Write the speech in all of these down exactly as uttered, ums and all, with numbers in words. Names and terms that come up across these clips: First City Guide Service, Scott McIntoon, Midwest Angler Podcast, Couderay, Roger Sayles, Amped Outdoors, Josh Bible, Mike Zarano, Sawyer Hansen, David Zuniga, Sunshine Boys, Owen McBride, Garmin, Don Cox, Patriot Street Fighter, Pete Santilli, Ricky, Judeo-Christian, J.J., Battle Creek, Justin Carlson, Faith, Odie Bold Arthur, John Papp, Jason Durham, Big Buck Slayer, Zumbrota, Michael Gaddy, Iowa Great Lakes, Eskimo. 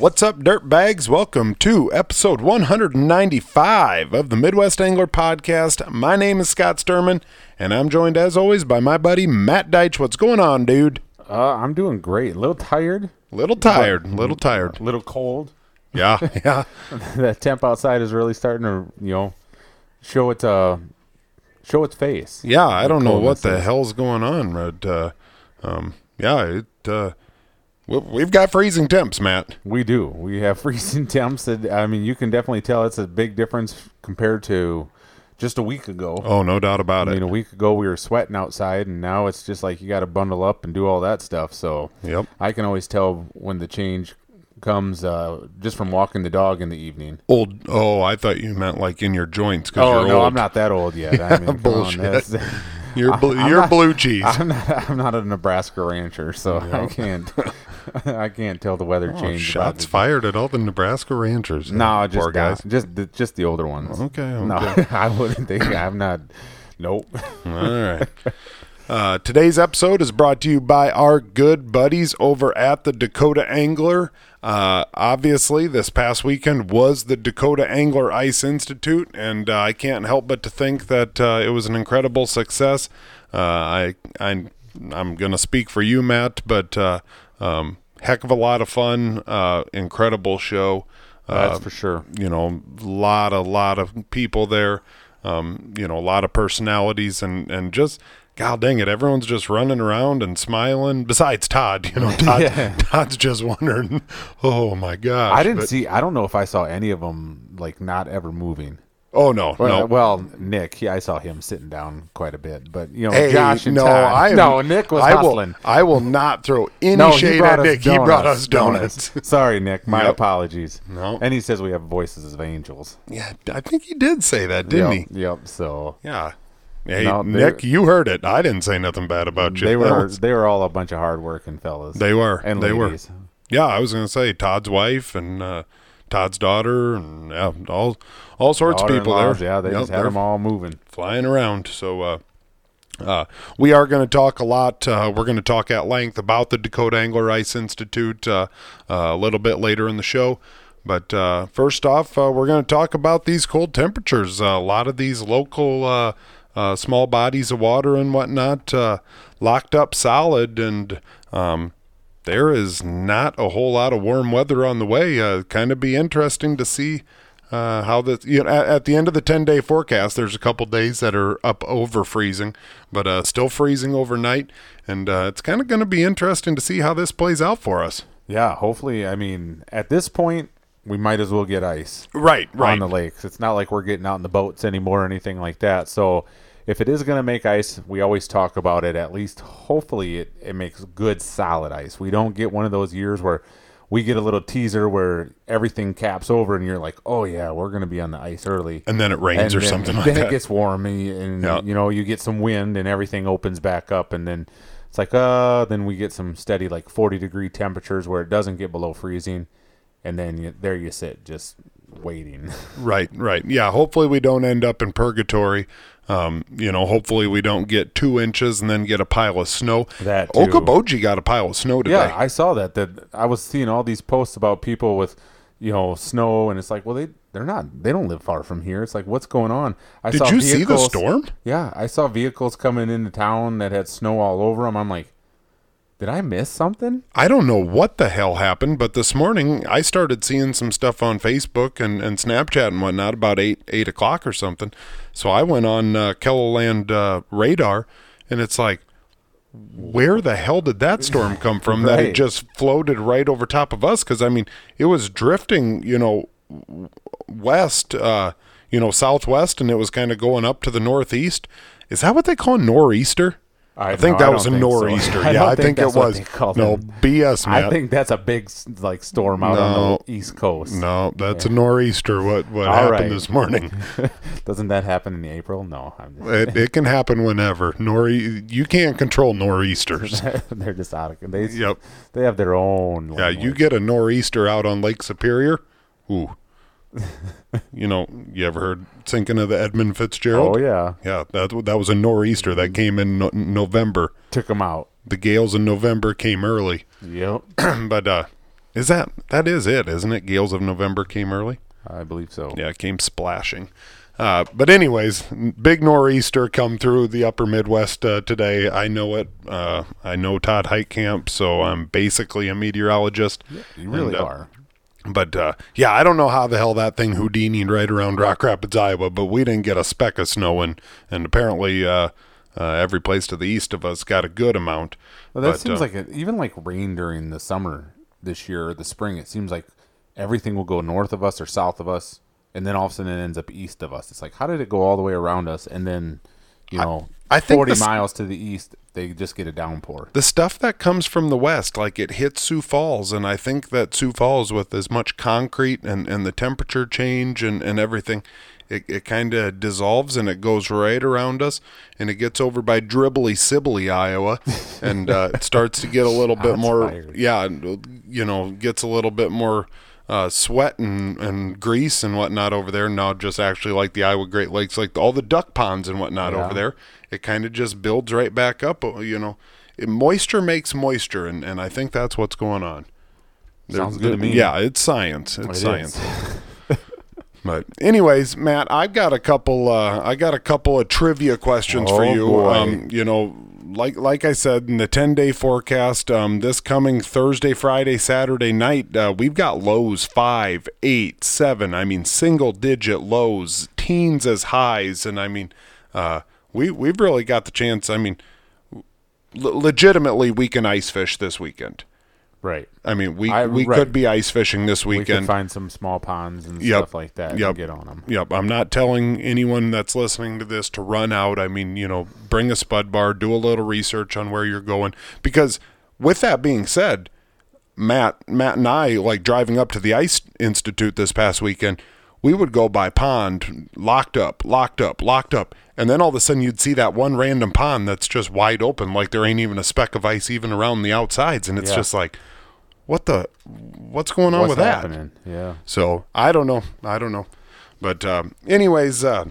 What's up, dirtbags? Welcome to episode one ninety-five of the Midwest Angler Podcast. My name is Scott Sturman, and I'm joined, as always, by my buddy Matt Deitch. What's going on, dude? Uh, I'm doing great. A little tired. Little tired. But, little tired. A little cold. Yeah, yeah. That temp outside is really starting to, you know, show its uh, show its face. Yeah, I don't know what the hell's going on, but uh, um, yeah, it. Uh, We've got freezing temps, Matt. We do. We have freezing temps. That, I mean, you can definitely tell it's a big difference compared to just a week ago. Oh, no doubt about it. I mean, a week ago we were sweating outside, and now it's just like you got to bundle up and do all that stuff. So yep. I can always tell when the change comes uh, just from walking the dog in the evening. Old. Oh, I thought you meant like in your joints. Cause oh, you're no, old. I'm not that old yet. Yeah, I mean, bullshit. You're blue, you're not, blue cheese. I'm not. I'm not a Nebraska rancher, so yep. I can't. I can't tell the weather oh, change. Shots fired at all the Nebraska ranchers. No, just poor guys. Not, just the, just the older ones. Okay. okay. No, I wouldn't think. I'm not. Nope. All right. Uh, today's episode is brought to you by our good buddies over at the Dakota Angler. Uh, obviously, this past weekend was the Dakota Angler Ice Institute, and uh, I can't help but to think that uh, it was an incredible success. Uh, I, I, I'm going to speak for you, Matt, but uh, um, heck of a lot of fun, uh, incredible show. Uh, That's for sure. You know, a lot, a lot of people there, um, you know, a lot of personalities, and, and just... God dang it, everyone's just running around and smiling. Besides Todd, you know, Todd, yeah. Todd's just wondering, oh my gosh. I didn't but, see, I don't know if I saw any of them, like, not ever moving. Oh, no, or, no. Well, Nick, yeah, I saw him sitting down quite a bit. But, you know, hey, Josh and no, Todd. I am, no, Nick was I hustling. Will, I will not throw any no, shade at Nick. Donuts, he brought us donuts. donuts. Sorry, Nick, my yep. apologies. No. And he says we have voices of angels. Yeah, I think he did say that, didn't yep, he? Yep, so. Yeah. Hey, no, Nick, you heard it. I didn't say nothing bad about you. They were was, they were all a bunch of hard-working fellas. They were. And they ladies. Were. Yeah, I was going to say Todd's wife and uh, Todd's daughter and yeah, all all sorts daughter of people there. Yeah, they yep, just had them all moving. Flying around. So uh, uh, we are going to talk a lot. Uh, we're going to talk at length about the Dakota Angler Ice Institute uh, uh, a little bit later in the show. But uh, first off, uh, we're going to talk about these cold temperatures. Uh, a lot of these local... Uh, Uh, small bodies of water and whatnot uh, locked up solid, and um, there is not a whole lot of warm weather on the way. Uh, kind of be interesting to see uh, how the you know at, at the end of the ten-day forecast. There's a couple days that are up over freezing, but uh, still freezing overnight, and uh, it's kind of going to be interesting to see how this plays out for us. Yeah, hopefully. I mean, at this point, we might as well get ice right, right. on the lakes. It's not like we're getting out in the boats anymore or anything like that. So if it is going to make ice, we always talk about it. At least hopefully it, it makes good solid ice. We don't get one of those years where we get a little teaser where everything caps over and you're like, oh, yeah, we're going to be on the ice early. And then it rains and or then, something like that. Then it gets warm and, yep. you know, you get some wind and everything opens back up. And then it's like, uh, then we get some steady like forty-degree temperatures where it doesn't get below freezing. And then you, there you sit, just waiting. Right, right. Yeah, hopefully we don't end up in purgatory. Um, you know, hopefully we don't get two inches and then get a pile of snow. That too. Okaboji got a pile of snow today. Yeah, I saw that. That I was seeing all these posts about people with, you know, snow, and it's like, well, they, they're not, they don't live far from here. It's like, what's going on? I Did saw you vehicles, see the storm? Yeah, I saw vehicles coming into town that had snow all over them. I'm like, did I miss something? I don't know what the hell happened, but this morning I started seeing some stuff on Facebook and, and Snapchat and whatnot about eight eight o'clock or something. So I went on uh, Kelloland uh, radar, and it's like, where the hell did that storm come from? Right. That it just floated right over top of us? Because I mean, it was drifting, you know, west, uh, you know, southwest, and it was kind of going up to the northeast. Is that what they call nor'easter? I, I think no, that I was a nor'easter. So. Yeah, I think, I think it was. No, them. B S, man. I think that's a big like storm out no, on the East Coast. No, that's yeah. a nor'easter, what, what happened right. this morning. Doesn't that happen in April? No. I'm just it, it can happen whenever. Nor- you can't control nor'easters. They're just out of control. They, yep. they have their own. Yeah, language. You get a nor'easter out on Lake Superior. Ooh. You know, you ever heard sinking of the Edmund Fitzgerald? Oh yeah, yeah. That that was a nor'easter that came in no, November. Took them out. The gales in November came early. Yep. But uh, Is that, that is it, isn't it? Gales of November came early? I believe so. Yeah, it came splashing. Uh, but anyways, big nor'easter come through the upper Midwest uh, today. I know it. Uh, I know Todd Heitkamp, so I'm basically a meteorologist. Yeah, you really and, uh, are. But, uh, yeah, I don't know how the hell that thing Houdini'd right around Rock Rapids, Iowa, but we didn't get a speck of snow, and, and apparently uh, uh, every place to the east of us got a good amount. Well, that but, seems uh, like a, even like rain during the summer this year or the spring, it seems like everything will go north of us or south of us. And then all of a sudden it ends up east of us. It's like, how did it go all the way around us? And then, you know, I, I think forty the, miles to the east, they just get a downpour. The stuff that comes from the west, like it hits Sioux Falls. And I think that Sioux Falls, with as much concrete and, and the temperature change and, and everything, it, it kind of dissolves and it goes right around us. And it gets over by dribbly Sibley, Iowa. And uh, it starts to get a little bit more, fired. yeah, you know, gets a little bit more... Uh, sweat and, and grease and whatnot over there. No, just actually like the Iowa Great Lakes, like all the duck ponds and whatnot yeah. over there. It kind of just builds right back up. You know, it, moisture makes moisture, and, and I think that's what's going on. Sounds There's, good to me. Yeah, it's science. It's it science. But anyways, Matt, I've got a couple. Uh, I got a couple of trivia questions oh, for you. Boy. Um, you know. Like like I said, in the ten-day forecast, um, this coming Thursday, Friday, Saturday night, uh, we've got lows five, eight, seven. I mean, single-digit lows, teens as highs. And, I mean, uh, we, we've really got the chance. I mean, l- legitimately, we can ice fish this weekend. Right. I mean, we I, we right. could be ice fishing this weekend. We could find some small ponds and yep. stuff like that yep. and get on them. Yep. I'm not telling anyone that's listening to this to run out. I mean, you know, bring a spud bar, do a little research on where you're going. Because with that being said, Matt, Matt and I, like driving up to the Ice Institute this past weekend, we would go by pond, locked up, locked up, locked up. And then all of a sudden you'd see that one random pond that's just wide open, like there ain't even a speck of ice even around the outsides. And it's yeah. just like, what the, what's going on what's with happening? that? Yeah. So I don't know. I don't know. But um, anyways, uh,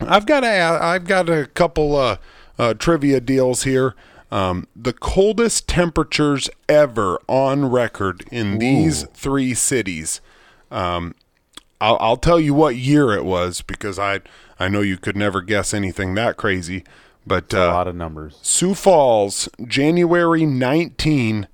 I've got a, I've got a couple uh, uh, trivia deals here. Um, the coldest temperatures ever on record in Ooh. these three cities. Um, I'll, I'll tell you what year it was because I I know you could never guess anything that crazy, but uh, a lot of numbers. Sioux Falls, January nineteenth,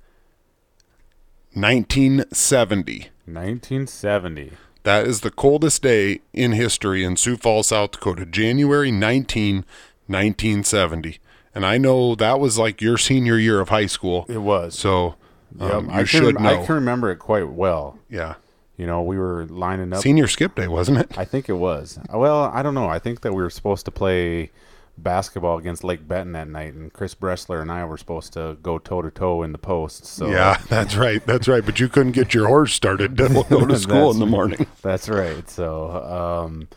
nineteen seventy. nineteen seventy. That is the coldest day in history in Sioux Falls, South Dakota. January nineteenth, nineteen seventy. And I know that was like your senior year of high school. It was. So um, yep. you I should can, know. I can remember it quite well. Yeah. You know, we were lining up. Senior skip day, wasn't it? I think it was. Well, I don't know. I think that we were supposed to play basketball against Lake Benton that night, and Chris Bressler and I were supposed to go toe-to-toe in the posts. So. Yeah, that's right. That's right. But you couldn't get your horse started to go to school in the morning. That's right. So, um,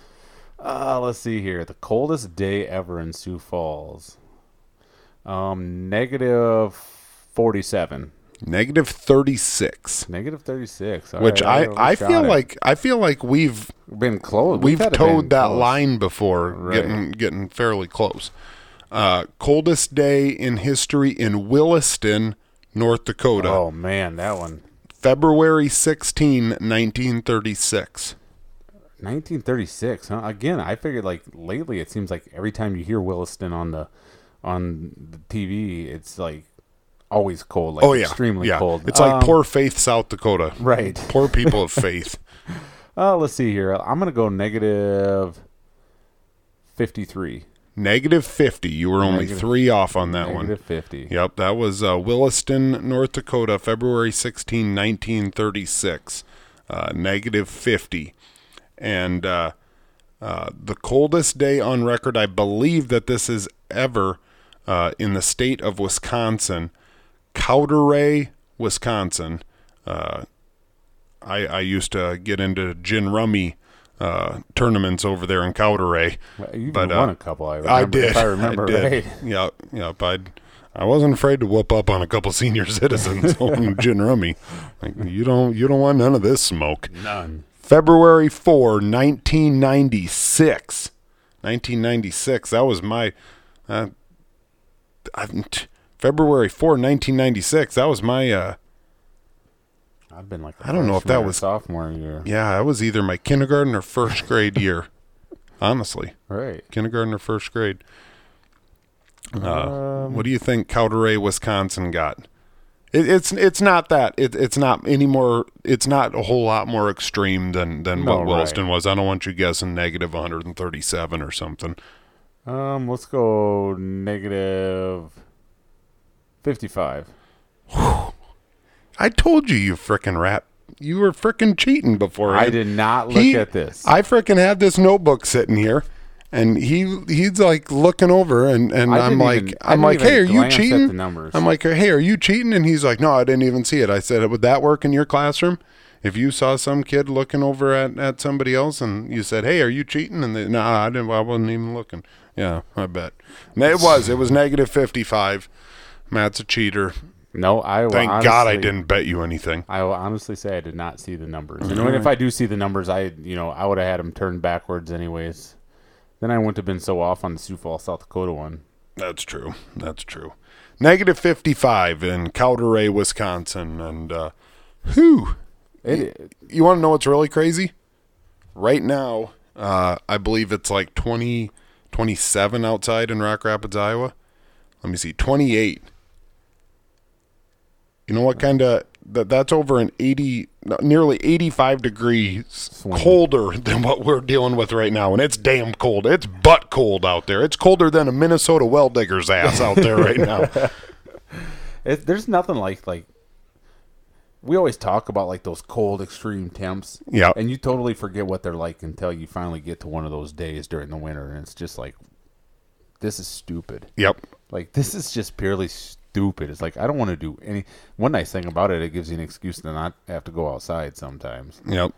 uh, let's see here. The coldest day ever in Sioux Falls. Um, negative forty-seven. Negative thirty-six. Negative thirty-six. All which right, I, I feel it. like I feel like we've been close. We've, we've towed that close. line before, right. getting getting fairly close. Uh, coldest day in history in Williston, North Dakota. Oh man, that one. February sixteenth, nineteen thirty-six. nineteen thirty-six, huh? Again, I figured like lately it seems like every time you hear Williston on the on the T V, it's like always cold, like oh, yeah. extremely yeah. cold. It's like um, poor Faith, South Dakota. Right. Poor people of Faith. uh, let's see here. I'm going to go negative fifty-three. Negative fifty. You were negative, only three off on that negative one. Negative fifty. Yep. That was uh, Williston, North Dakota, February sixteenth, nineteen thirty-six. Uh, negative fifty. And uh, uh, the coldest day on record, I believe that this is ever uh, in the state of Wisconsin. Couderay, Wisconsin. Uh, I, I used to get into gin rummy uh, tournaments over there in Couderay. Well, you but, won uh, a couple, I remember. I did. If I remember I did. right. Yeah, yeah, but I wasn't afraid to whoop up on a couple senior citizens on gin rummy. Like, you don't, you don't want none of this smoke. None. February fourth, nineteen ninety-six. nineteen ninety-six. That was my. Uh, I've. February fourth, nineteen ninety-six. That was my uh, I've been like, I don't know if that was sophomore year. Yeah, that was either my kindergarten or first grade year. Honestly, right? Kindergarten or first grade. Uh, um, what do you think Couderay, Wisconsin got? It, it's it's not that. It, it's not any more. It's not a whole lot more extreme than, than no, what Williston right. was. I don't want you guessing negative one hundred thirty-seven or something. Um, let's go negative fifty-five. Whew. I told you, you frickin' rat. You were frickin' cheating before. I did not look he, at this. I frickin' had this notebook sitting here, and he he's like looking over, and, and I'm like, even, I'm like, hey, are you cheating? I'm like, hey, are you cheating? And he's like, no, I didn't even see it. I said, would that work in your classroom? If you saw some kid looking over at, at somebody else, and you said, hey, are you cheating? And they, no, nah, I didn't. I wasn't even looking. Yeah, I bet. And it was. It was negative fifty-five. Matt's a cheater. No, I will Thank honestly, God I didn't bet you anything. I will honestly say I did not see the numbers. Mm-hmm. And if I do see the numbers, I you know I would have had them turned backwards anyways. Then I wouldn't have been so off on the Sioux Falls, South Dakota one. That's true. That's true. Negative fifty-five in Couderay, Wisconsin. And uh, whew. It, you, you want to know what's really crazy? Right now, uh, I believe it's like twenty, twenty-seven outside in Rock Rapids, Iowa. Let me see, twenty-eight. You know what kind of that? That's over an eighty, nearly eighty-five degrees colder than what we're dealing with right now, and it's damn cold. It's butt cold out there. It's colder than a Minnesota well digger's ass out there right now. It, there's nothing like like we always talk about like those cold extreme temps. Yeah, and you totally forget what they're like until you finally get to one of those days during the winter, and it's just like, this is stupid. Yep, like this is just purely stupid. Stupid. It's like, I don't want to do any. One nice thing about it, it gives you an excuse to not have to go outside sometimes. Yep.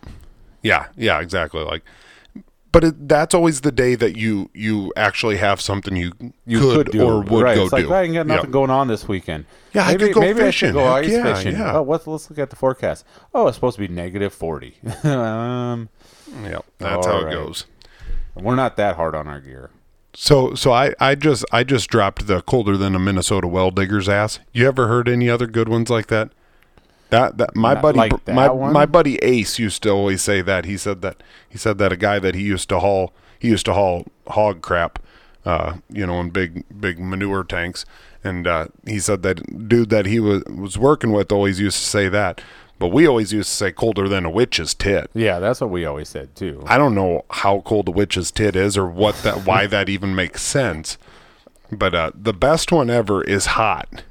Yeah. Yeah. Exactly. Like, but it, that's always the day that you you actually have something you, you could, could do, or would right. go it's like, do. Well, I ain't got nothing yep. going on this weekend. Yeah, maybe, I could go maybe fishing. I should go ice yeah, fishing. Yeah. Oh, let's let's look at the forecast. Oh, it's supposed to be negative forty. um. Yep. That's how right. it goes. We're not that hard on our gear. So so I, I just I just dropped the colder than a Minnesota well digger's ass. You ever heard any other good ones like that? That that my Not buddy like that my one? my buddy Ace used to always say that. He said that he said that a guy that he used to haul he used to haul hog crap, uh, you know, in big big manure tanks, and uh, he said that dude that he was was working with always used to say that. But we always used to say colder than a witch's tit. Yeah, that's what we always said too. I don't know how cold a witch's tit is, or what that, why that even makes sense. But uh, the best one ever is hot.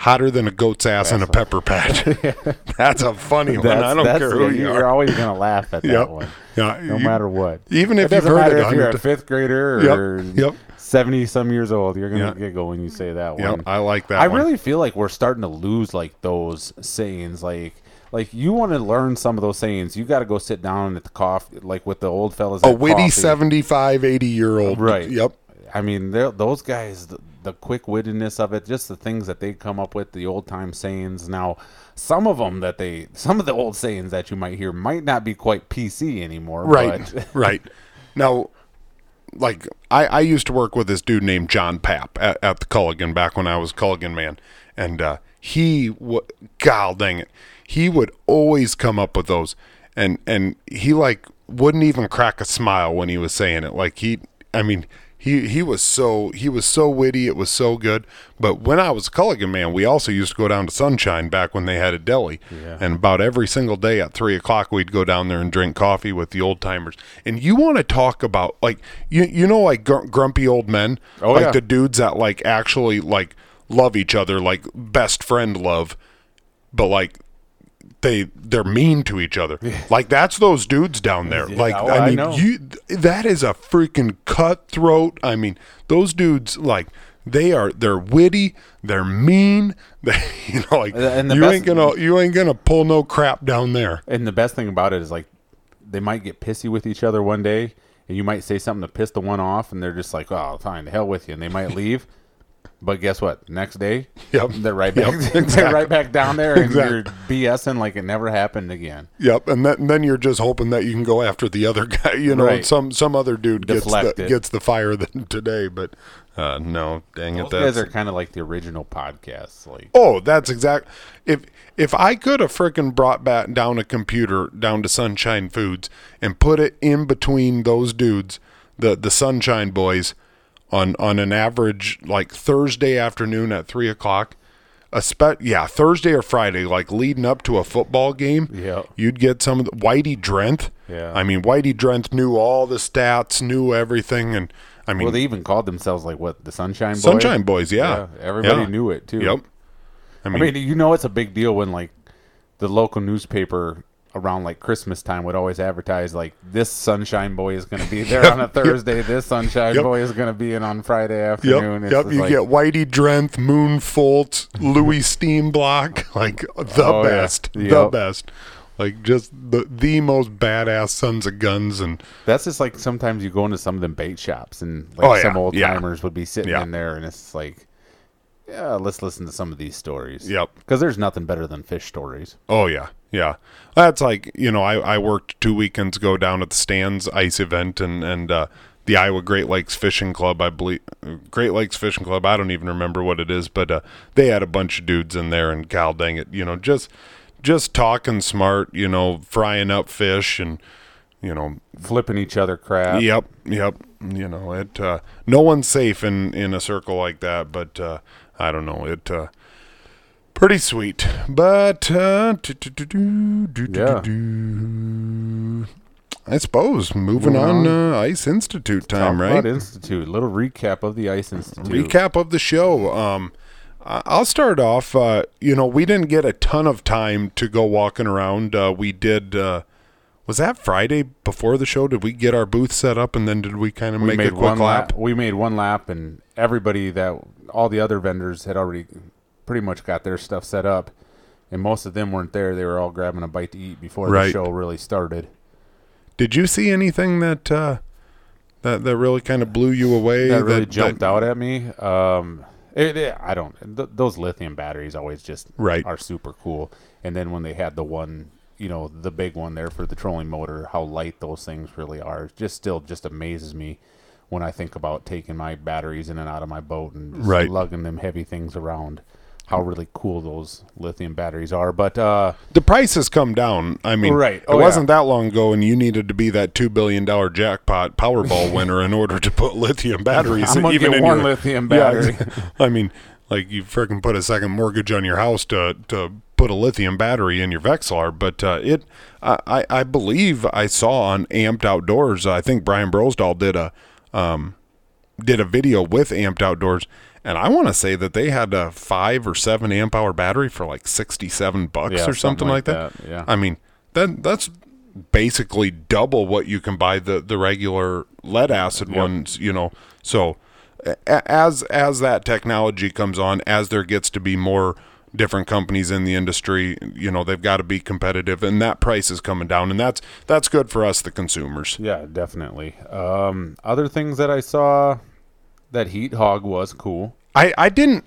Hotter than a goat's ass that's in a pepper patch. Yeah. That's a funny one. That's, I don't care who you are. You're always going to laugh at that yep. one, yeah, no you, matter what. Even if it you've heard it, if you're a fifth grader or. Yep. yep. seventy some years old, you're gonna yeah. giggle when you say that one. Yep, I like that I one. Really feel like we're starting to lose like those sayings. Like like you want to learn some of those sayings, you got to go sit down at the coffee, like with the old fellas, a witty coffee. seventy-five, eighty year old, right? Yep. I mean, those guys, the, the quick wittedness of it, just the things that they come up with, the old time sayings. Now some of them that they some of the old sayings that you might hear might not be quite P C anymore, right? But right now, like I, I used to work with this dude named John Papp at, at the Culligan back when I was Culligan man, and uh, he, w- god dang it, he would always come up with those, and and he like wouldn't even crack a smile when he was saying it. Like he, I mean, he he was so he was so witty, it was so good. But when I was Culligan man, we also used to go down to Sunshine back when they had a deli, yeah. and about every single day at three o'clock we'd go down there and drink coffee with the old timers. And you want to talk about like you you know like gr- grumpy old men, oh, like yeah. the dudes that like actually like love each other, like best friend love, but like they they're mean to each other. Like that's those dudes down there. Yeah, like well, I mean, I you that is a freaking cutthroat. I mean, those dudes like. They are. They're witty. They're mean. They, you know, like and the you best, ain't gonna. You ain't gonna pull no crap down there. And the best thing about it is, like, they might get pissy with each other one day, and you might say something to piss the one off, and they're just like, "Oh, fine, the hell with you," and they might leave. But guess what? Next day, yep. they're right back. Yep, exactly. They're right back down there, and exactly. you're BSing like it never happened again. Yep, and, that, and then you're just hoping that you can go after the other guy, you know, right. and some some other dude gets the, gets the fire than today. But uh, no, dang Those it, that's, guys are kind of like the original podcasts. Like, oh, that's exact. If if I could have frickin' brought back down a computer down to Sunshine Foods and put it in between those dudes, the the Sunshine Boys. On on an average, like Thursday afternoon at three o'clock, a spe- yeah, Thursday or Friday, like leading up to a football game, yeah. you'd get some of the Whitey Drenth. Yeah, I mean Whitey Drenth knew all the stats, knew everything, and I mean, well, they even called themselves like what the Sunshine Boys. Sunshine Boys, yeah, yeah everybody yeah. knew it too. Yep, I mean, I mean, you know, it's a big deal when like the local newspaper. Around like Christmas time would always advertise like this Sunshine Boy is going to be there yep, on a Thursday. Yep. This Sunshine yep. Boy is going to be in on Friday afternoon. Yep, yep. you like... get Whitey Drenth, Moon Folt, Louis Steamblock, like the oh, best, yeah. yep. the best, like just the the most badass sons of guns. And that's just like sometimes you go into some of them bait shops and like oh, some yeah, old timers yeah. would be sitting yeah. in there and it's like, yeah, let's listen to some of these stories. Yep, because there's nothing better than fish stories. Oh yeah. Yeah, that's like, you know, I, I worked two weekends ago down at the Stands Ice Event and, and uh, the Iowa Great Lakes Fishing Club, I believe, Great Lakes Fishing Club, I don't even remember what it is, but uh, they had a bunch of dudes in there and gal dang it, you know, just just talking smart, you know, frying up fish and, you know. Flipping each other crap. Yep, yep, you know, it. Uh, no one's safe in, in a circle like that, but uh, I don't know, it. Uh, Pretty sweet, but uh, do, do, do, do, do, yeah. do, I suppose moving We're on, on. Uh, Ice Institute time, Talk right? About Institute, little recap of the Ice Institute. Recap of the show. Um, I'll start off. Uh, you know, we didn't get a ton of time to go walking around. Uh, we did. Uh, was that Friday before the show? Did we get our booth set up, and then did we kind of we make a quick lap? lap? We made one lap, and everybody that all the other vendors had already. Pretty much got their stuff set up, and most of them weren't there. They were all grabbing a bite to eat before right. the show really started. Did you see anything that uh, that that really kind of blew you away? That really that, jumped that... out at me. Um, it, it, I don't. Th- those lithium batteries always just right. are super cool. And then when they had the one, you know, the big one there for the trolling motor, how light those things really are, just still just amazes me when I think about taking my batteries in and out of my boat and just right. lugging them heavy things around. How really cool those lithium batteries are. But uh, the price has come down. I mean, right. oh, it wasn't yeah. that long ago, and you needed to be that two billion dollars jackpot Powerball winner in order to put lithium batteries. I'm going to get one your, lithium battery. Yeah, I mean, like you freaking put a second mortgage on your house to, to put a lithium battery in your Vexilar. But uh, it, I, I believe I saw on Amped Outdoors, I think Brian Brosdahl did a, um, did a video with Amped Outdoors. And I want to say that they had a five or seven amp hour battery for like sixty-seven bucks yeah, or something, something like that. that. Yeah. I mean, that that's basically double what you can buy the, the regular lead acid yep. ones, you know. So as as that technology comes on, as there gets to be more different companies in the industry, you know, they've got to be competitive, and that price is coming down, and that's that's good for us, the consumers. Yeah, definitely. Um, other things that I saw, that Heat Hog was cool. I, I didn't.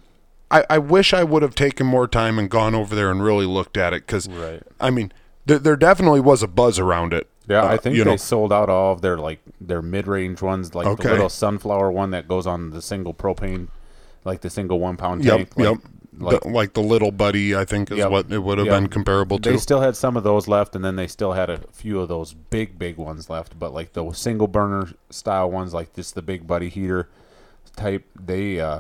I, I wish I would have taken more time and gone over there and really looked at it because, right. I mean, th- there definitely was a buzz around it. Yeah, uh, I think they know. sold out all of their like their mid-range ones, like okay. the little sunflower one that goes on the single propane, like the single one-pound tank. Yep, like, yep. Like the, like the Little Buddy, I think, is yep, what it would have yep. been comparable to. They still had some of those left, and then they still had a few of those big, big ones left. But like the single burner style ones, like just the Big Buddy heater. Type they uh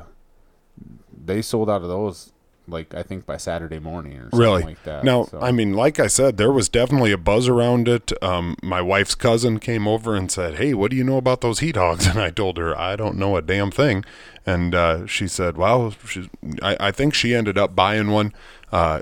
they sold out of those like I think by Saturday morning or something really? like that. Now so. I mean, like I said, there was definitely a buzz around it. Um, my wife's cousin came over and said, "Hey, what do you know about those Heat Hogs?" And I told her I don't know a damn thing, and uh, she said, "Well, she, I, I think she ended up buying one." Uh,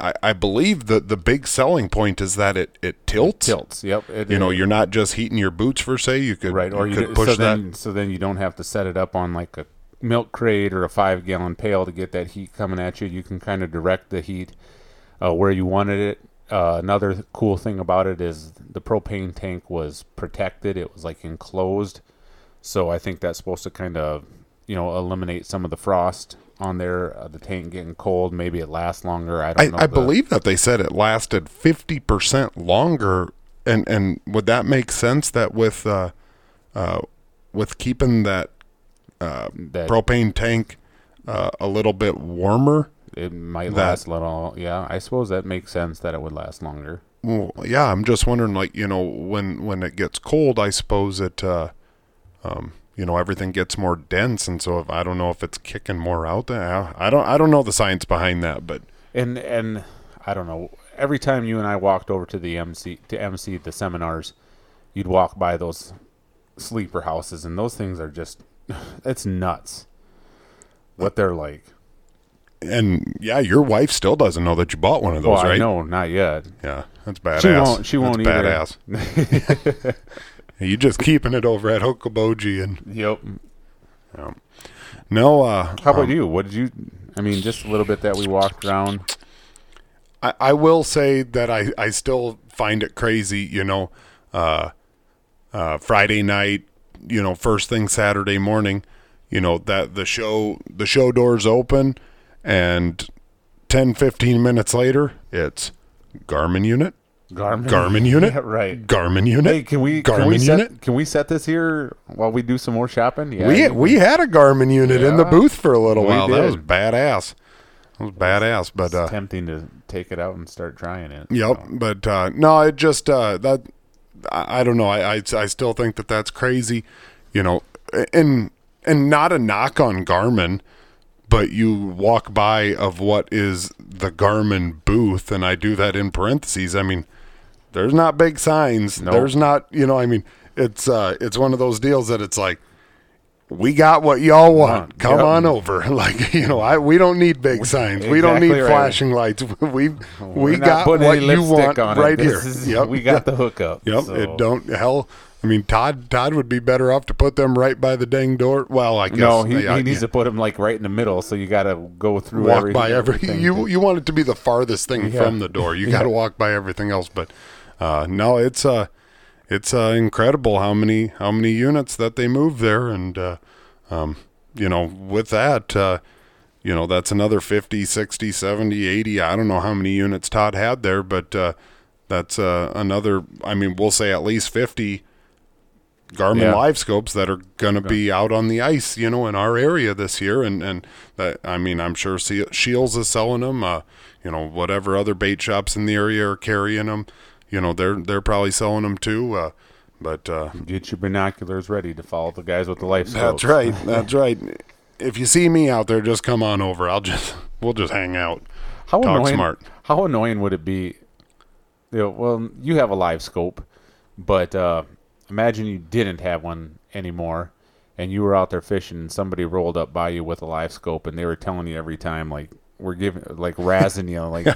I, I believe that the big selling point is that it, it tilts. It tilts, yep. It, you know, you're not just heating your boots per se. You could, right, or you, you could do, push so that. Then, so then you don't have to set it up on like a milk crate or a five-gallon pail to get that heat coming at you. You can kind of direct the heat uh, where you wanted it. Uh, another cool thing about it is the propane tank was protected. It was like enclosed. So I think that's supposed to kind of you know, eliminate some of the frost on there, uh, the tank getting cold. Maybe it lasts longer. I don't I, know. I the, believe that they said it lasted fifty percent longer. And and would that make sense that with uh, uh, with keeping that, uh, that propane tank uh, a little bit warmer? It might that, last a little. Yeah, I suppose that makes sense that it would last longer. Well, yeah, I'm just wondering, like, you know, when, when it gets cold, I suppose it, uh, um, you know, everything gets more dense. And so if, I don't know if it's kicking more out there. I don't, I don't know the science behind that, but. And, and I don't know, every time you and I walked over to the M C, to M C the seminars, you'd walk by those sleeper houses, and those things are just, it's nuts what they're like. And yeah, your wife still doesn't know that you bought one of those, oh, right? No, not yet. Yeah, that's badass. She won't. She won't that's either. Badass. You just keeping it over at Okaboji and. Yep. Um, no. Uh, How about um, you? What did you? I mean, just a little bit that we walked around. I, I will say that I, I still find it crazy. You know, uh, uh, Friday night. You know, first thing Saturday morning. You know that the show the show doors open. And ten, fifteen minutes later, it's Garmin unit. Garmin, Garmin unit. Yeah, right. Garmin unit. Hey, can we Garmin can we set, unit? Can we set this here while we do some more shopping? Yeah. We we had a Garmin unit yeah. in the booth for a little we while. Did. That was badass. That was badass. But it's uh, tempting to take it out and start trying it. Yep. So. But uh, no, it just uh, that I, I don't know. I, I I still think that that's crazy. You know, and and not a knock on Garmin. But you walk by of what is the Garmin booth, and I do that in parentheses. I mean, there's not big signs. Nope. There's not, you know, I mean, it's uh, it's one of those deals that it's like, we got what y'all want. Come yep. on over. Like, you know, I we don't need big we, signs. Exactly we don't need right. flashing lights. We We're we got what you want right here. Is, yep. We got the hookup. Yep. So. It don't hell. I mean, Todd Todd would be better off to put them right by the dang door. Well, I guess. No, he, I, he needs yeah. to put them, like, right in the middle, so you got to go through walk everything. Walk by every, everything. You, you want it to be the farthest thing yeah. from the door. You yeah. got to walk by everything else. But, uh, no, it's uh, it's uh, incredible how many how many units that they move there. And, uh, um, you know, with that, uh, you know, that's another fifty, sixty, seventy, eighty. I don't know how many units Todd had there, but uh, that's uh, another, I mean, we'll say at least fifty Garmin yeah. live scopes that are going to okay. be out on the ice, you know, in our area this year. And, and that, I mean, I'm sure Shields is selling them, uh, you know, whatever other bait shops in the area are carrying them, you know, they're, they're probably selling them too. Uh, but, uh, get your binoculars ready to follow the guys with the live scopes. That's right. That's right. If you see me out there, just come on over. I'll just, we'll just hang out. How Talk annoying, smart. How annoying would it be? You know, well, you have a live scope, but, uh, imagine you didn't have one anymore and you were out there fishing and somebody rolled up by you with a live scope and they were telling you every time, like, we're giving, like, razzing you, like,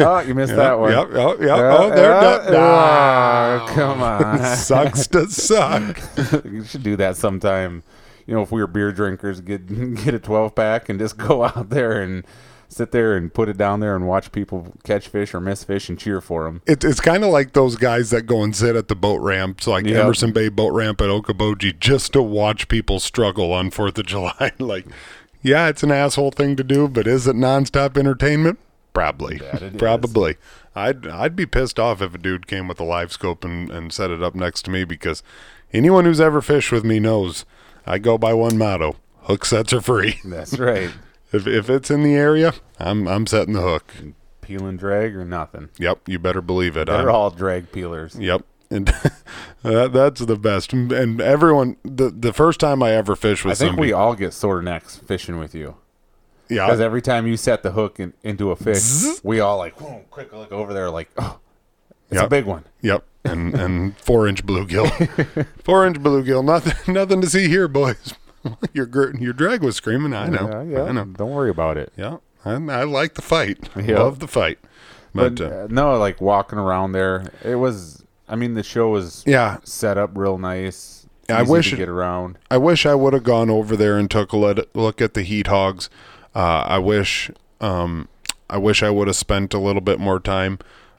oh, you missed yep, that one. Yep, yep, yep. Uh, oh, they're uh, done. Uh, oh, come on. Sucks to suck. You should do that sometime. You know, if we were beer drinkers, get get a twelve pack and just go out there and sit there and put it down there and watch people catch fish or miss fish and cheer for them. It, it's kind of like those guys that go and sit at the boat ramp, so like yep. Emerson Bay boat ramp at Okaboji, just to watch people struggle on fourth of July. Like, yeah, it's an asshole thing to do, but is it nonstop entertainment? Probably. Probably. Is. I'd I'd be pissed off if a dude came with a live scope and, and set it up next to me, because anyone who's ever fished with me knows I go by one motto: hook sets are free. That's right. If if it's in the area, I'm I'm setting the hook. Peel and drag or nothing. Yep, you better believe it. They're I'm, all drag peelers. Yep, and that, that's the best. And everyone, the the first time I ever fished with somebody. I think somebody, we all get sore necks fishing with you. Yeah. Because every time you set the hook in, into a fish, zzz, we all like, whoa, quick look over there, like, oh, it's yep. a big one. Yep, and and four-inch bluegill. four-inch bluegill, nothing, nothing to see here, boys. Your your drag was screaming. I know. Yeah, yeah. I know. Don't worry about it. Yeah, I, I like the fight. Yeah. Love the fight. But, but uh, no, like walking around there, it was. I mean, the show was yeah. set up real nice. I wish to get around. I wish I would have gone over there and took a let, look at the Heat Hogs. Uh, I wish. Um, I wish I would have spent a little bit more time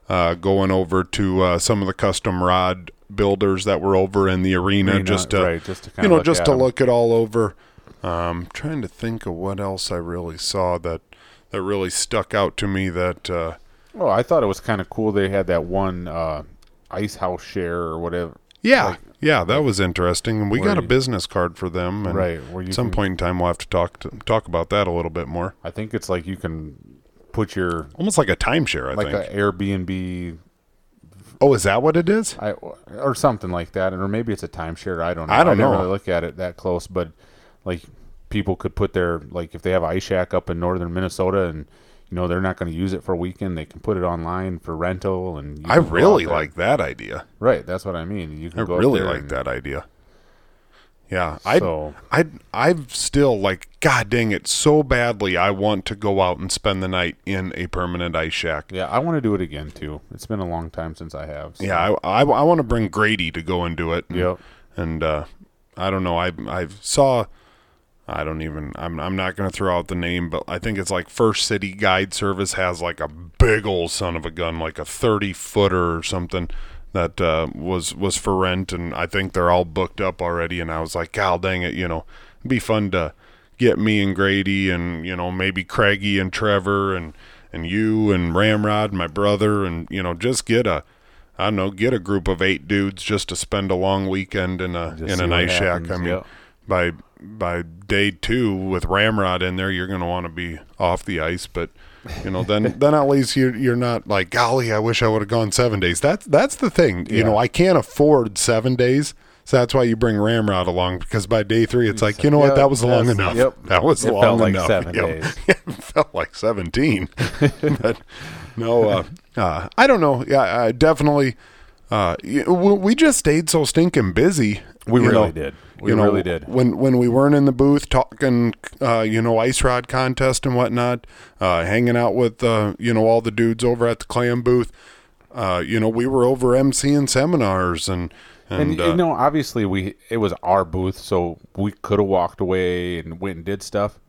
uh, going over to uh, some of the custom rod builders that were over in the arena, arena just to right, just to, you know, look just to them. Look it all over. Um, trying to think of what else I really saw that, that really stuck out to me that, uh, well, I thought it was kind of cool. They had that one, uh, ice house share or whatever. Yeah. Like, yeah. That was interesting. And we got you, a business card for them. And right. Where you at some can, point in time, we'll have to talk to, talk about that a little bit more. I think it's like you can put your, almost like a timeshare. I like think like an Airbnb. Oh, is that what it is? I, or something like that. Or maybe it's a timeshare. I don't know. I don't I know. Really look at it that close, but like people could put their, like if they have an ice shack up in northern Minnesota and, you know, they're not going to use it for a weekend, they can put it online for rental. And I really like that idea. Right. That's what I mean. You can I go really like and, that idea. Yeah. So. I I've still like, God dang it, so badly I want to go out and spend the night in a permanent ice shack. Yeah. I want to do it again too. It's been a long time since I have. So. Yeah. I, I, I want to bring Grady to go and do it. And, yep. And uh, I don't know. I I saw... I don't even, I'm I'm not going to throw out the name, but I think it's like First City Guide Service has like a big old son of a gun, like a thirty footer or something that uh, was, was for rent. And I think they're all booked up already. And I was like, God dang it, you know, it'd be fun to get me and Grady and, you know, maybe Craigie and Trevor and, and you and Ramrod and my brother and, you know, just get a, I don't know, get a group of eight dudes just to spend a long weekend in a, just in an ice happens. shack. I mean, yep. by by day two with Ramrod in there, you're going to want to be off the ice, but you know, then then at least you're, you're not like, golly, I wish I would have gone seven days. That's that's the thing. Yeah. You know, I can't afford seven days, so that's why you bring Ramrod along, because by day three it's like, you know, yep, what that was long enough. Yep, that was it long felt like enough seven yep. days. It felt like seventeen. But no, uh, uh I don't know. Yeah, I definitely uh we just stayed so stinking busy. We you really know, did. We you know, really did. When when we weren't in the booth talking, uh, you know, ice rod contest and whatnot, uh, hanging out with, uh, you know, all the dudes over at the Clam booth, uh, you know, we were over emceeing seminars. And, and, and you uh, know, obviously we it was our booth, so we could have walked away and went and did stuff,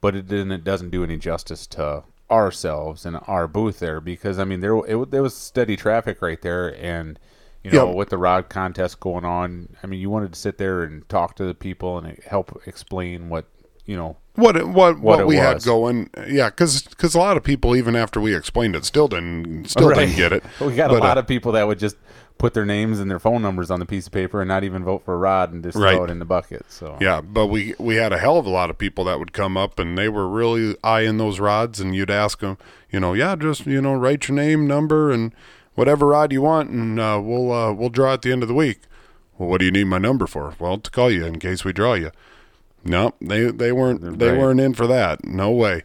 but it didn't. It doesn't do any justice to ourselves and our booth there, because, I mean, there, it, there was steady traffic right there, and... You know, yep. With the rod contest going on, I mean, you wanted to sit there and talk to the people and help explain what, you know, what it, what, what, what we was. had going. Yeah, because because a lot of people, even after we explained it, still didn't still right. didn't get it. We got but, a lot uh, of people that would just put their names and their phone numbers on the piece of paper and not even vote for a rod and just right. throw it in the bucket. So yeah, but we we had a hell of a lot of people that would come up and they were really eyeing those rods, and you'd ask them, you know, yeah, just, you know, write your name, number, and whatever rod you want, and uh, we'll uh, we'll draw at the end of the week. Well, what do you need my number for? Well, to call you in case we draw you. No, nope, they they weren't right. they weren't in for that. No way.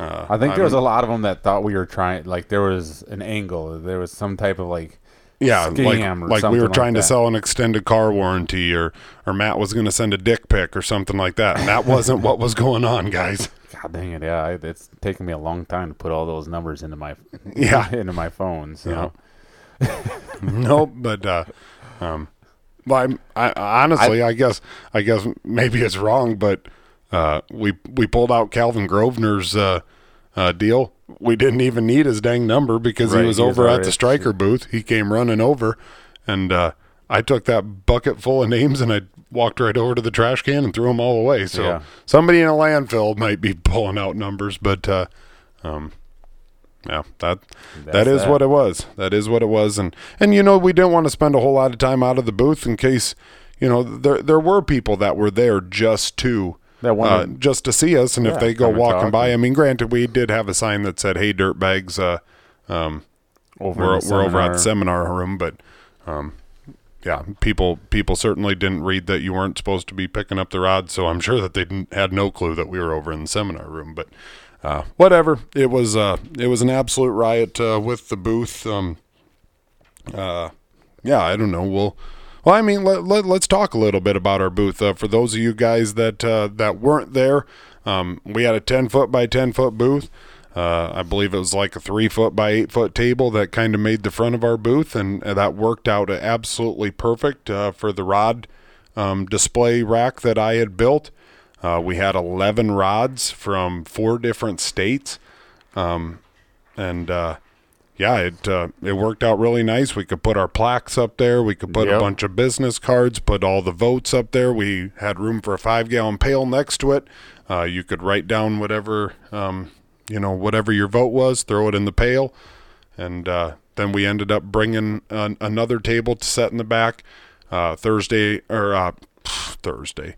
Uh, I think I there was a lot of them that thought we were trying, like there was an angle, there was some type of like yeah, scam, like, or like we were trying like to sell an extended car warranty, or or Matt was going to send a dick pic or something like that. And that wasn't what was going on, guys. God dang it! Yeah, it's taken me a long time to put all those numbers into my yeah into my phone. So yeah. no, but uh, um, well, I, I honestly, I, I guess, I guess maybe it's wrong, but uh, we we pulled out Calvin Grosvenor's uh, uh, deal. We didn't even need his dang number because right, he was he over was at the striker booth. He came running over, and uh, I took that bucket full of names and I walked right over to the trash can and threw them all away. So yeah. Somebody in a landfill might be pulling out numbers, but, uh, um, yeah, that, That's that is that. what it was. That is what it was. And, and, you know, we didn't want to spend a whole lot of time out of the booth in case, you know, there, there were people that were there just to, that wanted, uh, just to see us. And yeah, if they go walking by, I mean, granted, we did have a sign that said, "Hey, dirtbags, uh, um, over we're, we're over at the seminar room," but, um, yeah, people people certainly didn't read that you weren't supposed to be picking up the rod, so I'm sure that they didn't, had no clue that we were over in the seminar room. But uh, whatever, it was uh, it was an absolute riot uh, with the booth. Um, uh, yeah, I don't know. We'll well, I mean, let, let let's talk a little bit about our booth uh, for those of you guys that uh, that weren't there. Um, we had a ten foot by ten foot booth. Uh, I believe it was like a three foot by eight foot table that kind of made the front of our booth, and that worked out absolutely perfect uh, for the rod um, display rack that I had built. Uh, we had eleven rods from four different states, um, and uh, yeah, it uh, it worked out really nice. We could put our plaques up there. We could put yep. a bunch of business cards, put all the votes up there. We had room for a five-gallon pail next to it. Uh, you could write down whatever, um, you know, whatever your vote was, throw it in the pail. And uh, then we ended up bringing an, another table to set in the back uh, Thursday or uh, Thursday.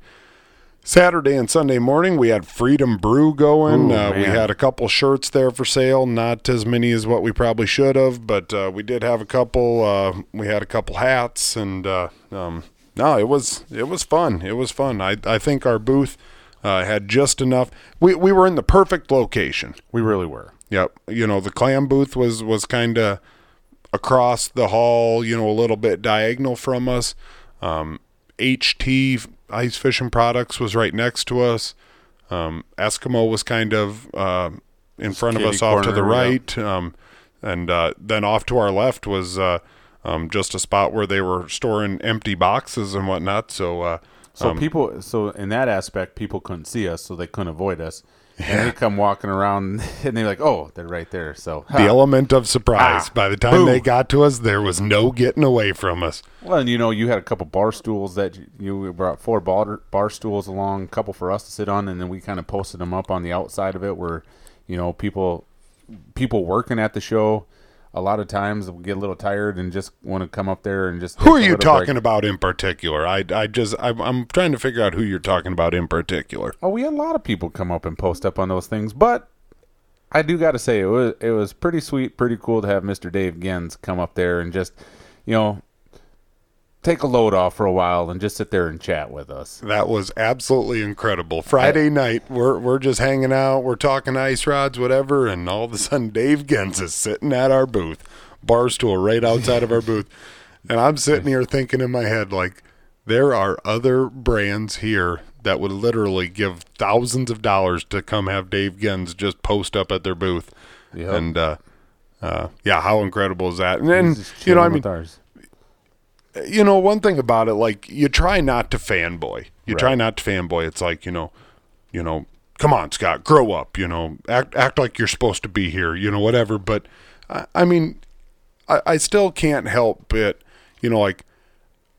Saturday and Sunday morning, we had Freedom Brew going. Ooh, uh, we had a couple shirts there for sale, not as many as what we probably should have, but uh, we did have a couple. Uh, we had a couple hats, and uh, um, no, it was it was fun. It was fun. I I think our booth uh, had just enough. We we were in the perfect location. We really were. Yep. You know, the clam booth was was kind of across the hall. You know, a little bit diagonal from us. Um, H T Ice Fishing Products was right next to us. Um, Eskimo was kind of uh, in front of us corner, off to the right. Yeah. Um, and uh, then off to our left was uh, um, just a spot where they were storing empty boxes and whatnot. So uh, so um, people, so in that aspect, people couldn't see us, so they couldn't avoid us. Yeah. And they come walking around, and they're like, oh, they're right there. So huh. The element of surprise. Ah, by the time boom. They got to us, there was no getting away from us. Well, and you know, you had a couple bar stools that you, you brought four bar, bar stools along, a couple for us to sit on, and then we kind of posted them up on the outside of it where, you know, people people working at the show a lot of times we get a little tired and just want to come up there and just... Who are you talking break. about in particular? I, I just, I'm, I'm trying to figure out who you're talking about in particular. Oh, we had a lot of people come up and post up on those things, but I do got to say, it was it was pretty sweet, pretty cool to have Mister Dave Gens come up there and just, you know, take a load off for a while and just sit there and chat with us. That was absolutely incredible. Friday I, night, we're we're just hanging out, we're talking ice rods, whatever, and all of a sudden Dave Gens is sitting at our booth, bar stool right outside of our booth, and I'm sitting here thinking in my head, like, there are other brands here that would literally give thousands of dollars to come have Dave Gens just post up at their booth. Yep. And, uh, uh, yeah, how incredible is that? And then, you know, I mean... Ours. You know, one thing about it, like, you try not to fanboy. You right. try not to fanboy. It's like, you know, you know, come on, Scott, grow up, you know, act act like you're supposed to be here, you know, whatever. But, I, I mean, I, I still can't help it, you know, like,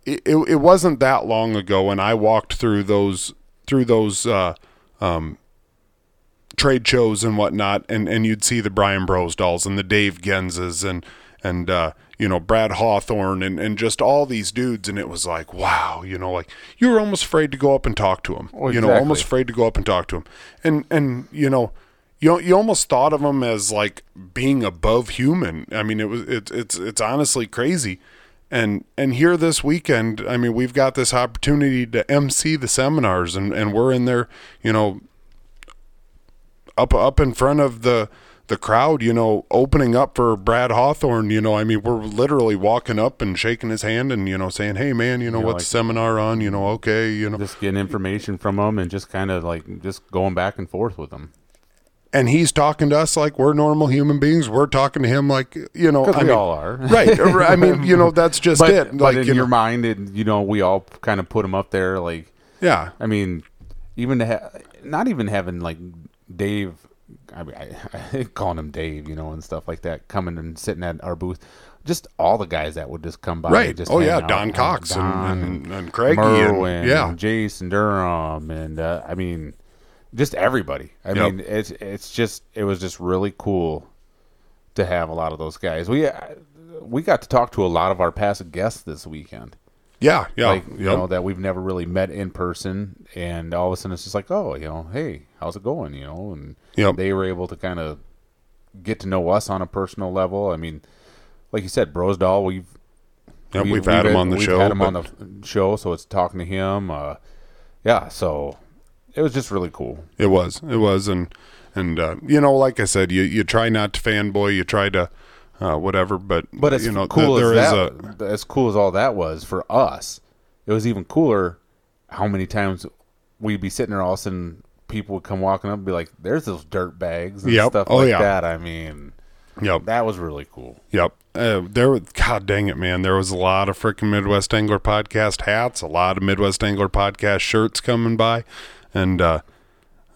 it, it it wasn't that long ago when I walked through those, through those uh, um, trade shows and whatnot, and, and you'd see the Brian Brosdahls and the Dave Genses and, and, uh, you know, Brad Hawthorne and, and just all these dudes. And it was like, wow, you know, like you were almost afraid to go up and talk to him, oh, exactly. you know, almost afraid to go up and talk to him. And, and, you know, you you almost thought of him as like being above human. I mean, it was, it's, it's, it's honestly crazy. And, and here this weekend, I mean, we've got this opportunity to M C the seminars and, and we're in there, you know, up, up in front of the, the crowd, you know, opening up for Brad Hawthorne, you know, I mean, we're literally walking up and shaking his hand and, you know, saying, hey, man, you know, you know what's like, the seminar on, you know, okay, you know. Just getting information from him and just kind of like just going back and forth with him. And he's talking to us like we're normal human beings. We're talking to him like, you know. Because we mean, all are. Right. I mean, you know, that's just but, it. But like, in you your know, mind, it, you know, we all kind of put him up there like. Yeah. I mean, even to ha- not even having like Dave. I mean, I, I calling him Dave, you know, and stuff like that, coming and sitting at our booth. Just all the guys that would just come by. Right. And just oh, yeah. Out. Don Cox and, Don and, and, and Craigie. And, yeah. And Jason Durham. And, uh, I mean, just everybody. I yep. mean, it's it's just, it was just really cool to have a lot of those guys. We, we got to talk to a lot of our past guests this weekend. Yeah. Yeah. Like, yep. you know, that we've never really met in person. And all of a sudden it's just like, oh, you know, hey, how's it going? You know, and yep. they were able to kind of get to know us on a personal level. I mean, like you said, Brosdahl, we've, yeah, we, we've, we've had him on the we've show, had him but... on the show. So it's talking to him. Uh, yeah. So it was just really cool. It was, it was. And, and, uh, you know, like I said, you, you try not to fanboy, you try to, Uh, whatever, but but as you know, cool th- there as that, is a... as cool as all that was for us, it was even cooler how many times we'd be sitting there, all of a sudden people would come walking up and be like, "There's those dirt bags and yep. stuff oh, like yeah. that." I mean, yep, that was really cool. Yep, uh, there was God dang it, man, there was a lot of freaking Midwest Angler Podcast hats, a lot of Midwest Angler Podcast shirts coming by, and uh,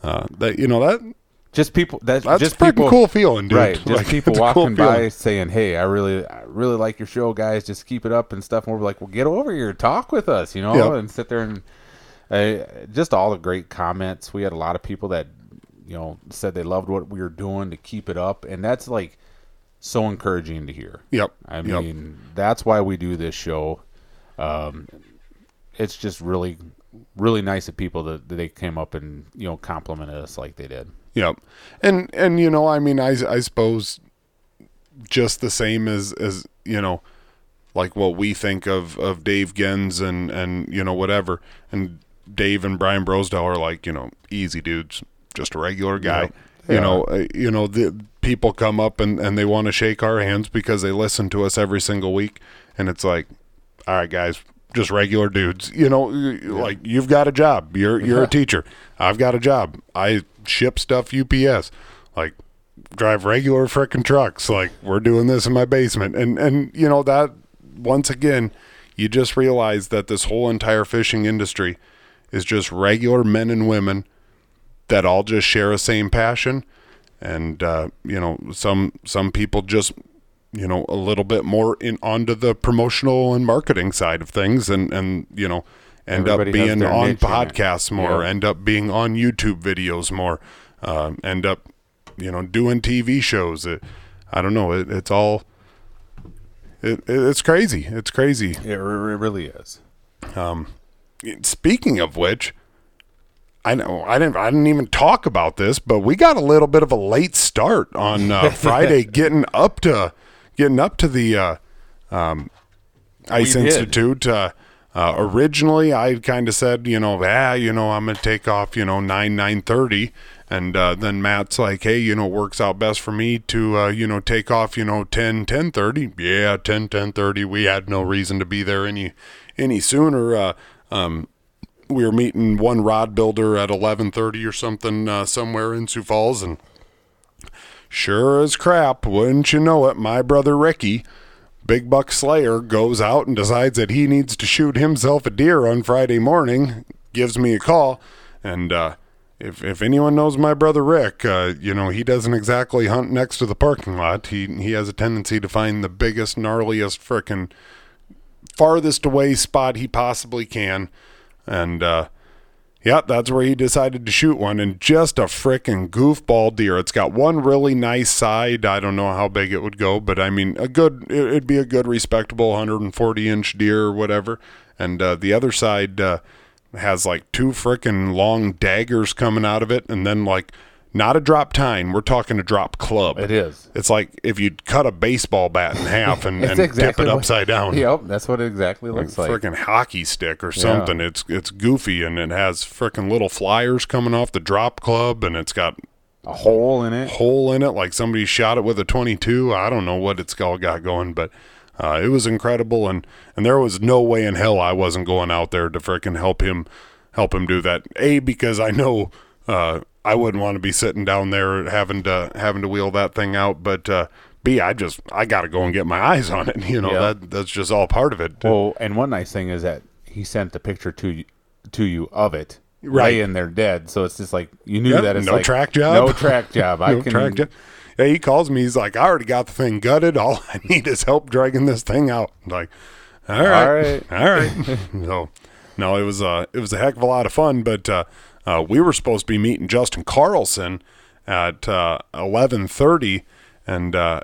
uh, that you know that. Just people. That's, that's just a pretty people, cool feeling, dude. Right, just like, people walking cool by saying, "Hey, I really, I really like your show, guys. Just keep it up and stuff." And we're like, "Well, get over here, talk with us, you know," yep. and sit there and uh, just all the great comments. We had a lot of people that, you know, said they loved what we were doing, to keep it up, and that's like so encouraging to hear. Yep. I mean, yep. that's why we do this show. Um, it's just really, really nice of people that, that they came up and, you know, complimented us like they did. Yep. And, and, you know, I mean, I, I suppose just the same as, as, you know, like what we think of, of Dave Gens and, and, you know, whatever. And Dave and Brian Brosdahl are like, you know, easy dudes, just a regular guy, yep. you yeah. know, uh, you know, the people come up and, and they want to shake our hands because they listen to us every single week. And it's like, all right, guys, just regular dudes, you know, yeah. like you've got a job. You're, you're yeah. a teacher. I've got a job. I ship stuff U P S, like drive regular frickin' trucks, like we're doing this in my basement, and and you know that once again you just realize that this whole entire fishing industry is just regular men and women that all just share a same passion, and uh you know some some people just you know a little bit more in onto the promotional and marketing side of things, and and you know end Everybody up being on podcasts more, yeah. end up being on YouTube videos more, um, end up, you know, doing T V shows. It, I don't know. It, it's all, it, it's crazy. It's crazy. It, it really is. Um, speaking of which, I know I didn't, I didn't even talk about this, but we got a little bit of a late start on uh, Friday, getting up to, getting up to the uh, um, Ice we Institute, did. uh, Uh, originally, I kind of said, you know, ah, you know, I'm going to take off, you know, nine, nine thirty. And uh, then Matt's like, hey, you know, works out best for me to, uh, you know, take off, you know, ten, ten thirty. Yeah, ten, ten thirty. We had no reason to be there any any sooner. Uh, um, we were meeting one rod builder at eleven thirty or something uh, somewhere in Sioux Falls. And sure as crap, wouldn't you know it, my brother Ricky, Big Buck Slayer, goes out and decides that he needs to shoot himself a deer on Friday morning, gives me a call, and uh, if if anyone knows my brother Rick, uh, you know, he doesn't exactly hunt next to the parking lot. He he has a tendency to find the biggest, gnarliest, frickin' farthest away spot he possibly can, and uh, yeah, that's where he decided to shoot one, and just a frickin' goofball deer. It's got one really nice side. I don't know how big it would go, but I mean, a good, it'd be a good, respectable one hundred forty inch deer or whatever. And uh, the other side uh, has like two frickin' long daggers coming out of it, and then like not a drop tine. We're talking a drop club. It is. It's like if you'd cut a baseball bat in half and, and exactly tip it upside down. Yep, that's what it exactly looks like. Like frickin' hockey stick or something. Yeah. It's it's goofy, and it has frickin' little flyers coming off the drop club, and it's got a hole in it. Hole in it, like somebody shot it with a twenty-two. I don't know what it's all got going, but uh, it was incredible, and and there was no way in hell I wasn't going out there to frickin' help him help him do that. A, because I know. Uh, I wouldn't want to be sitting down there having to having to wheel that thing out, but uh, B, I just I got to go and get my eyes on it. You know yeah. that that's just all part of it. Well, and one nice thing is that he sent the picture to you, to you of it, right in there dead. So it's just like you knew yep. that it's no like, track job, no track job. I no can. Track jo- yeah, he calls me. He's like, I already got the thing gutted. All I need is help dragging this thing out. I'm like, all right, all right. all right. So no, it was uh it was a heck of a lot of fun, but. Uh, Uh, we were supposed to be meeting Justin Carlson at uh, eleven thirty, and uh,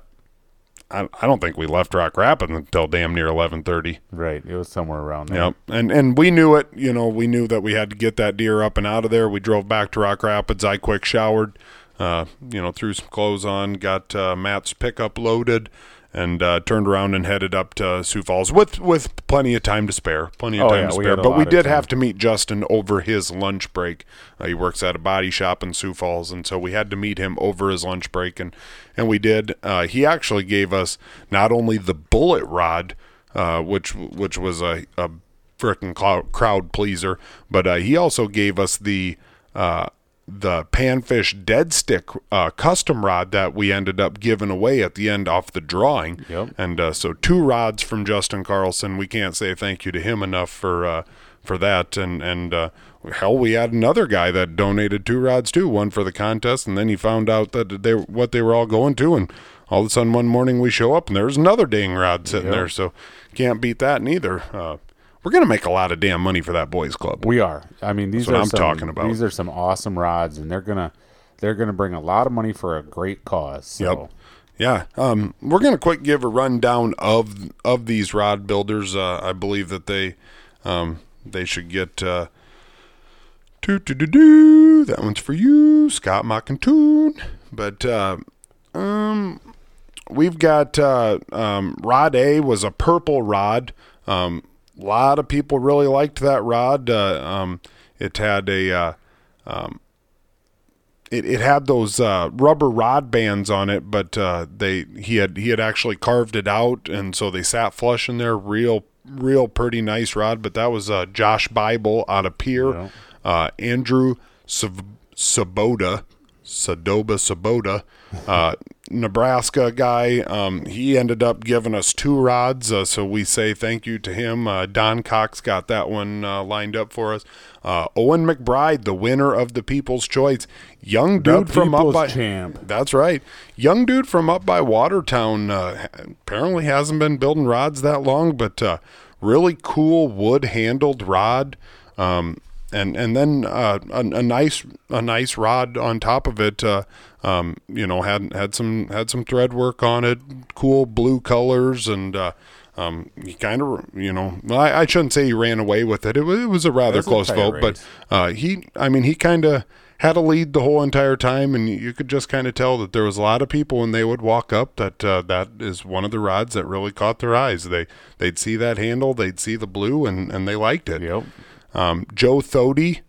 I, I don't think we left Rock Rapids until damn near eleven thirty. Right, it was somewhere around there. Yep, and and we knew it. You know, we knew that we had to get that deer up and out of there. We drove back to Rock Rapids. I quick showered, uh, you know, threw some clothes on, got uh, Matt's pickup loaded, and uh, turned around and headed up to Sioux Falls with with plenty of time to spare. Plenty of oh, time yeah, to spare. But we did have to meet Justin over his lunch break. Uh, he works at a body shop in Sioux Falls, and so we had to meet him over his lunch break, and, and we did. Uh, he actually gave us not only the bullet rod, uh, which which was a, a frickin' cloud, crowd pleaser, but uh, he also gave us the... Uh, the panfish dead stick uh, custom rod that we ended up giving away at the end off the drawing. Yep. And uh, so two rods from Justin Carlson. We can't say thank you to him enough for uh, for that. And, and uh, hell, we had another guy that donated two rods too, one for the contest, and then he found out that they what they were all going to, and all of a sudden one morning we show up and there's another dang rod sitting yep. there, so can't beat that neither. Uh, we're going to make a lot of damn money for that boys club. We are. I mean, these That's are what I'm some, talking about. These are some awesome rods, and they're going to they're going to bring a lot of money for a great cause. So. Yep. Yeah, um, we're going to quick give a rundown of of these rod builders. Uh, I believe that they um, they should get uh, doo, doo, doo, doo. That one's for you, Scott McIntoon. But uh, um, we've got uh, um, Rod A was a purple rod. Um, a lot of people really liked that rod. Uh, um, it had a uh, um, It, it had those uh, rubber rod bands on it, but uh, they he had he had actually carved it out, and so they sat flush in there. Real, real pretty nice rod. But that was uh, Josh Bible out of Pier, yeah. uh, Andrew Sabota, Sadoba Sabota, uh, Nebraska guy. Um, he ended up giving us two rods, uh, so we say thank you to him. Uh, Don Cox got that one uh, lined up for us. Uh, Owen McBride, the winner of the People's Choice, young dude the from People's up by champ. That's right, young dude from up by Watertown. Uh, apparently hasn't been building rods that long, but uh, really cool wood handled rod, um, and and then uh, a, a nice a nice rod on top of it. Uh, um, you know, had had some had some thread work on it, cool blue colors, and. Uh, Um, he kind of, you know, I, I shouldn't say he ran away with it. It was, it was a rather was close a vote, race. but, uh, he, I mean, he kind of had a lead the whole entire time, and you could just kind of tell that there was a lot of people when they would walk up that, uh, that is one of the rods that really caught their eyes. They, they'd see that handle, they'd see the blue, and, and they liked it. Yep. Um, Joe Thody,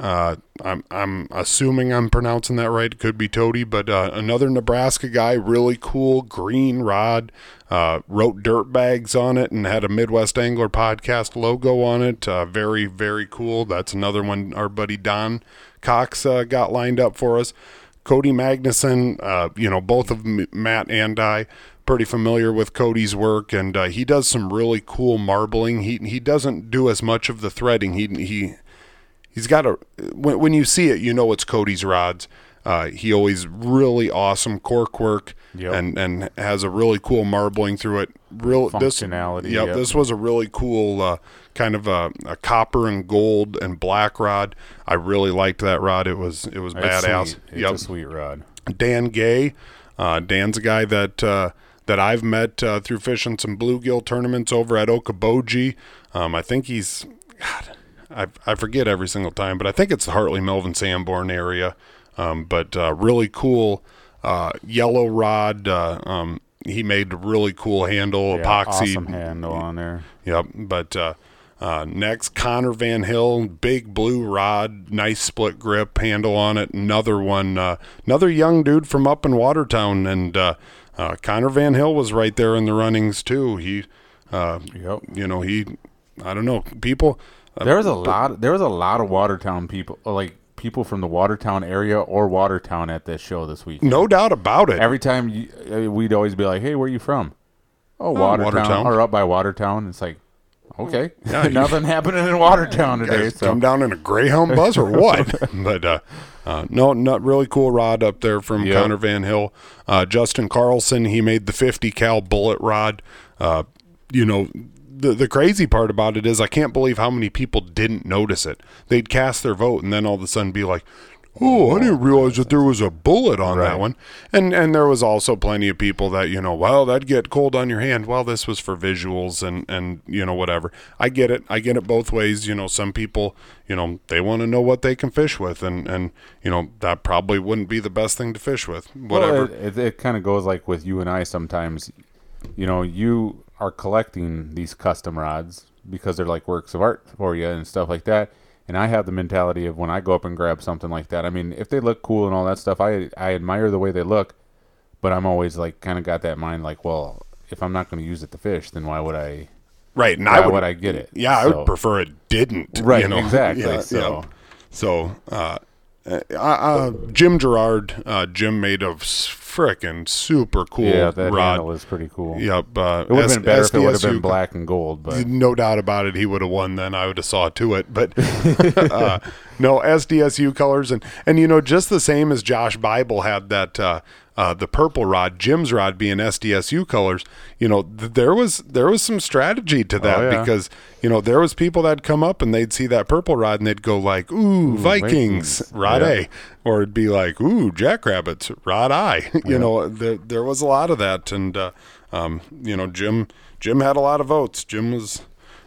uh, I'm, I'm assuming I'm pronouncing that right. It could be Toady, but, uh, another Nebraska guy, really cool green rod. Uh, wrote dirt bags on it and had a Midwest Angler Podcast logo on it. Uh, very, very cool. That's another one our buddy Don Cox uh, got lined up for us. Cody Magnuson, uh, you know, both of M- Matt and I, pretty familiar with Cody's work, and uh, he does some really cool marbling. He he doesn't do as much of the threading. He he he's got a when when you see it, you know it's Cody's rods. Uh, he always really awesome cork work yep. and, and has a really cool marbling through it. Real functionality. This, yep, yep. This was a really cool uh, kind of a, a copper and gold and black rod. I really liked that rod. It was it was it's badass. Sweet. It's yep. a sweet rod. Dan Gay. Uh, Dan's a guy that uh, that I've met uh, through fishing some bluegill tournaments over at Okaboji. Um, I think he's God. I I forget every single time, but I think it's the Hartley Melvin Sanborn area. Um, but, uh, really cool, uh, yellow rod, uh, um, he made a really cool handle, yeah, epoxy awesome handle on there. Yep. But, uh, uh, next Connor Van Hill, big blue rod, nice split grip handle on it. Another one, uh, another young dude from up in Watertown, and, uh, uh, Connor Van Hill was right there in the runnings too. He, uh, yep. you know, he, I don't know, people, uh, there was a lot, there was a lot of Watertown people, like. people from the Watertown area or Watertown at this show this week. No doubt about it. Every time you, we'd always be like, hey, where are you from? Oh, Watertown. Oh, Watertown. Or up by Watertown. It's like, okay, yeah, nothing happening in Watertown today. So. Come down in a Greyhound bus or what? But uh, uh, no, not really cool rod up there from yep. Connor Van Hill. Uh, Justin Carlson, he made the fifty cal bullet rod. Uh, you know, The, the crazy part about it is I can't believe how many people didn't notice it. They'd cast their vote and then all of a sudden be like, oh, I didn't realize that there was a bullet on right. that one. And and there was also plenty of people that, you know, well, that'd get cold on your hand. Well, this was for visuals and, and you know, whatever. I get it. I get it both ways. You know, some people, you know, they want to know what they can fish with. And, and you know, that probably wouldn't be the best thing to fish with. Whatever. Well, it it, it kind of goes like with you and I sometimes. You know, you... are collecting these custom rods because they're like works of art for you and stuff like that. And I have the mentality of when I go up and grab something like that, I mean, if they look cool and all that stuff, I I admire the way they look, but I'm always like kind of got that mind like, well, if I'm not going to use it to fish, then why would I? Right. And why I would, would I get it? Yeah, so, I would prefer it didn't. Right. You know? Exactly. Yeah, so, yeah. so uh, uh, uh, Jim Gerard, uh, Jim made of. frickin' super cool rod. Yeah, that rod. Handle is pretty cool. Yep. Uh, it would have S- been better S D S U if it would have been black and gold. But no doubt about it, he would have won then. I would have saw to it. But uh, no, S D S U colors. And, and, you know, just the same as Josh Bible had that uh, – Uh, the purple rod, Jim's rod being S D S U colors, you know, th- there was there was some strategy to that. Oh, yeah. Because, you know, there was people that'd come up and they'd see that purple rod and they'd go like, ooh, ooh Vikings, Vikings, rod yeah. A. Or it'd be like, ooh, Jackrabbits, rod I. You yeah. know, there, there was a lot of that. And, uh, um, you know, Jim Jim had a lot of votes. Jim was,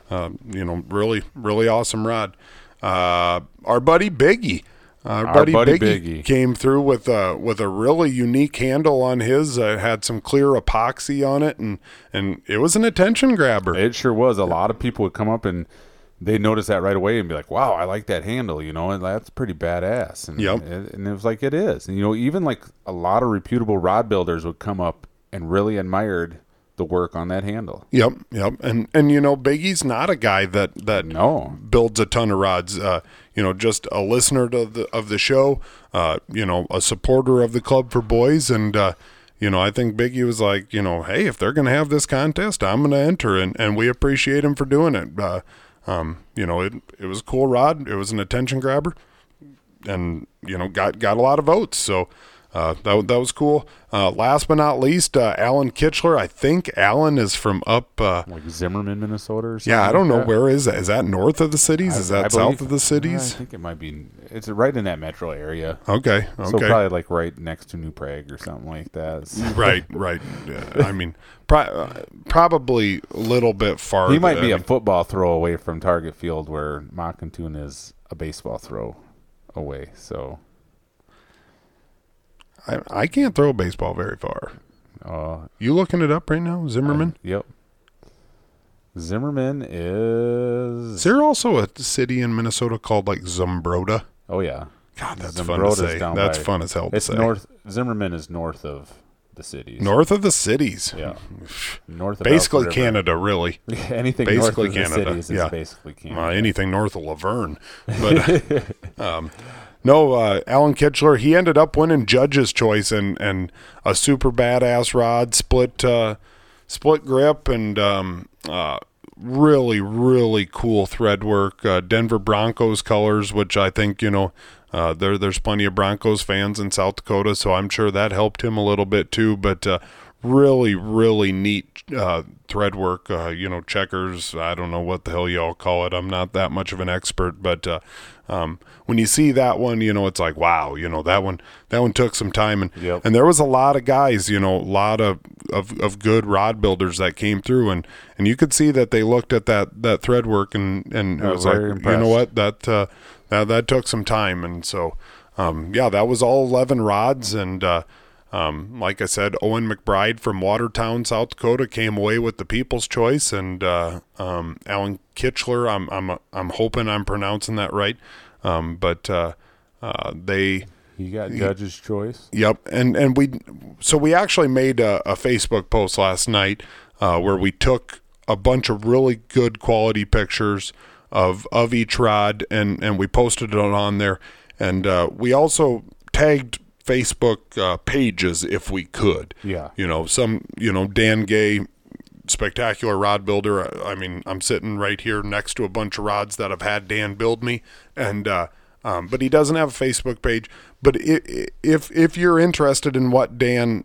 uh, you know, really, really awesome rod. Uh, our buddy Biggie. Our buddy, Our buddy Biggie, Biggie came through with a with a really unique handle on his. Uh, had some clear epoxy on it, and and it was an attention grabber. It sure was. A lot of people would come up and they'd notice that right away and be like, "Wow, I like that handle," you know, and that's pretty badass. And yep. it, and it was like it is. And you know, even like a lot of reputable rod builders would come up and really admired the work on that handle. Yep, yep. And and you know, Biggie's not a guy that that no. builds a ton of rods. Uh, you know, just a listener to the of the show, uh, you know, a supporter of the Club for Boys, and uh, you know, I think Biggie was like, you know, hey, if they're gonna have this contest, I'm gonna enter, and, and we appreciate him for doing it. Uh, um, you know, it it was a cool rod, it was an attention grabber, and you know, got got a lot of votes. So Uh, that, that was cool. Uh, last but not least, uh, Alan Kitchler. I think Alan is from up... Uh, like Zimmerman, Minnesota or something? Yeah, I don't like know. That. Where is that? Is that north of the cities? I, is that I south believe, of the cities? I think it might be... It's right in that metro area. Okay, okay. So probably like right next to New Prague or something like that. So. Right, right. Uh, I mean, pro- uh, probably a little bit farther. He might be I mean, a football throw away from Target Field where Mockington is a baseball throw away, so... I, I can't throw a baseball very far. Uh, you looking it up right now, Zimmerman? Uh, yep. Zimmerman is... Is there also a city in Minnesota called like Zumbrota? Oh, yeah. God, that's Zumbrota's fun to say. That's by, fun as hell to it's say. North, Zimmerman is north of the cities. North of the cities? Yeah. North of basically Canada, really. Anything basically north of Canada. The cities yeah. is basically Canada. Uh, anything north of Laverne. But... um, No, uh, Alan Kitchler, he ended up winning Judge's Choice and, and a super badass rod, split uh, split grip, and um, uh, really, really cool thread work. Uh, Denver Broncos colors, which I think, you know, uh, there there's plenty of Broncos fans in South Dakota, so I'm sure that helped him a little bit too, but uh, really, really neat uh, thread work. Uh, you know, checkers, I don't know what the hell y'all call it. I'm not that much of an expert, but... Uh, Um, when you see that one, you know, it's like, wow, you know, that one, that one took some time. And, yep. and there was a lot of guys, you know, a lot of, of, of good rod builders that came through and, and you could see that they looked at that, that thread work and, and it was like, impressed. You know what, that, uh, that, that took some time. And so, um, yeah, that was all eleven rods. And, uh, um, like I said, Owen McBride from Watertown, South Dakota came away with the People's Choice, and uh, um, Alan Kitchler, I'm I'm I'm hoping I'm pronouncing that right, um, but uh, uh, they he got Judge's he, Choice. Yep, and and we so we actually made a, a Facebook post last night uh, where we took a bunch of really good quality pictures of of each rod, and and we posted it on there, and uh, we also tagged Facebook uh, pages if we could. Yeah. You know, some, you know, Dan Gay, spectacular rod builder. I, I mean, I'm sitting right here next to a bunch of rods that have had Dan build me. And, uh, um, but he doesn't have a Facebook page. But it, if, if you're interested in what Dan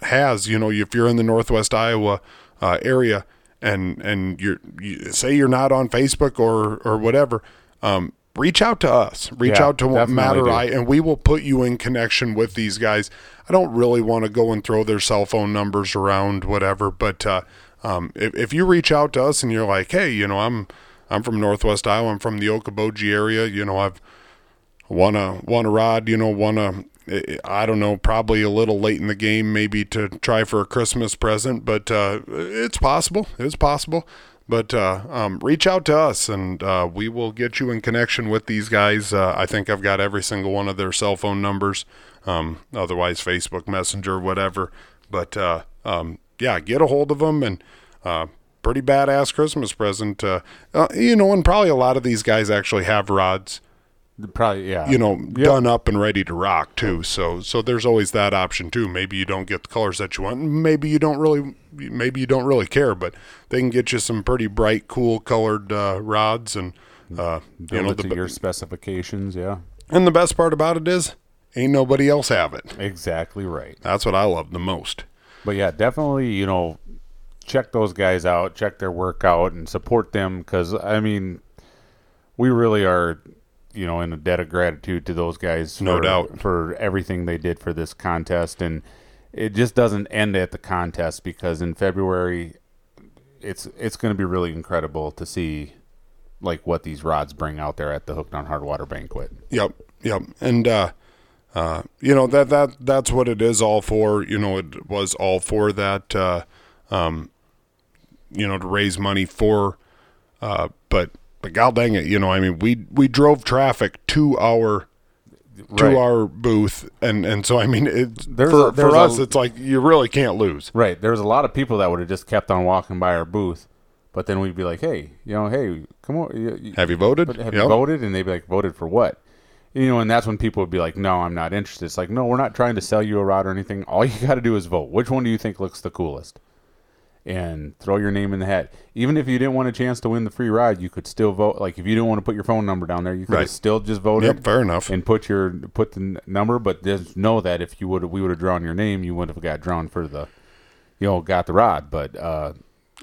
has, you know, if you're in the Northwest Iowa uh, area and, and you're, you say you're not on Facebook or, or whatever, um, reach out to us, reach yeah, out to Matt or I, and we will put you in connection with these guys. I don't really want to go and throw their cell phone numbers around, whatever. But, uh, um, if, if you reach out to us and you're like, hey, you know, I'm, I'm from Northwest Iowa. I'm from the Okaboji area. You know, I've won a, won a rod, you know, won a, I don't know, probably a little late in the game, maybe to try for a Christmas present, but, uh, it's possible. It's possible. But uh, um, reach out to us, and uh, we will get you in connection with these guys. Uh, I think I've got every single one of their cell phone numbers, um, otherwise Facebook Messenger, whatever. But, uh, um, yeah, get a hold of them, and uh, pretty badass Christmas present. Uh, uh, you know, and probably a lot of these guys actually have rods Probably, yeah. You know, yep. done up and ready to rock too. So, so there's always that option too. Maybe you don't get the colors that you want. Maybe you don't really, maybe you don't really care. But they can get you some pretty bright, cool colored uh, rods and uh, you know, the, to your specifications. Yeah. And the best part about it is, ain't nobody else have it. Exactly right. That's what I love the most. But yeah, definitely, you know, check those guys out, check their work out, and support them because I mean, we really are. You know, in a debt of gratitude to those guys, no for, doubt, for everything they did for this contest. And it just doesn't end at the contest because in February, it's it's going to be really incredible to see like what these rods bring out there at the Hooked on Hard Water Banquet. Yep, yep, and uh, uh, you know that that that's what it is all for. You know, it was all for that. Uh, um, you know, to raise money for, uh, but. But god dang it, you know, I mean, we we drove traffic to our right. to our booth, and, and so I mean, it, for a, for us, a, it's like you really can't lose. Right. There's a lot of people that would have just kept on walking by our booth, but then we'd be like, hey, you know, hey, come on, you, you, have you voted? Have yep. you voted? And they'd be like, voted for what? You know, and that's when people would be like, no, I'm not interested. It's like, no, we're not trying to sell you a rod or anything. All you got to do is vote. Which one do you think looks the coolest? And throw your name in the hat. Even if you didn't want a chance to win the free ride, you could still vote. Like if you didn't want to put your phone number down there, you could right. have still just voted. Yep, fair enough. And put your put the number, but just know that if you would we would have drawn your name, you would have got drawn for the, you know, got the rod. But uh,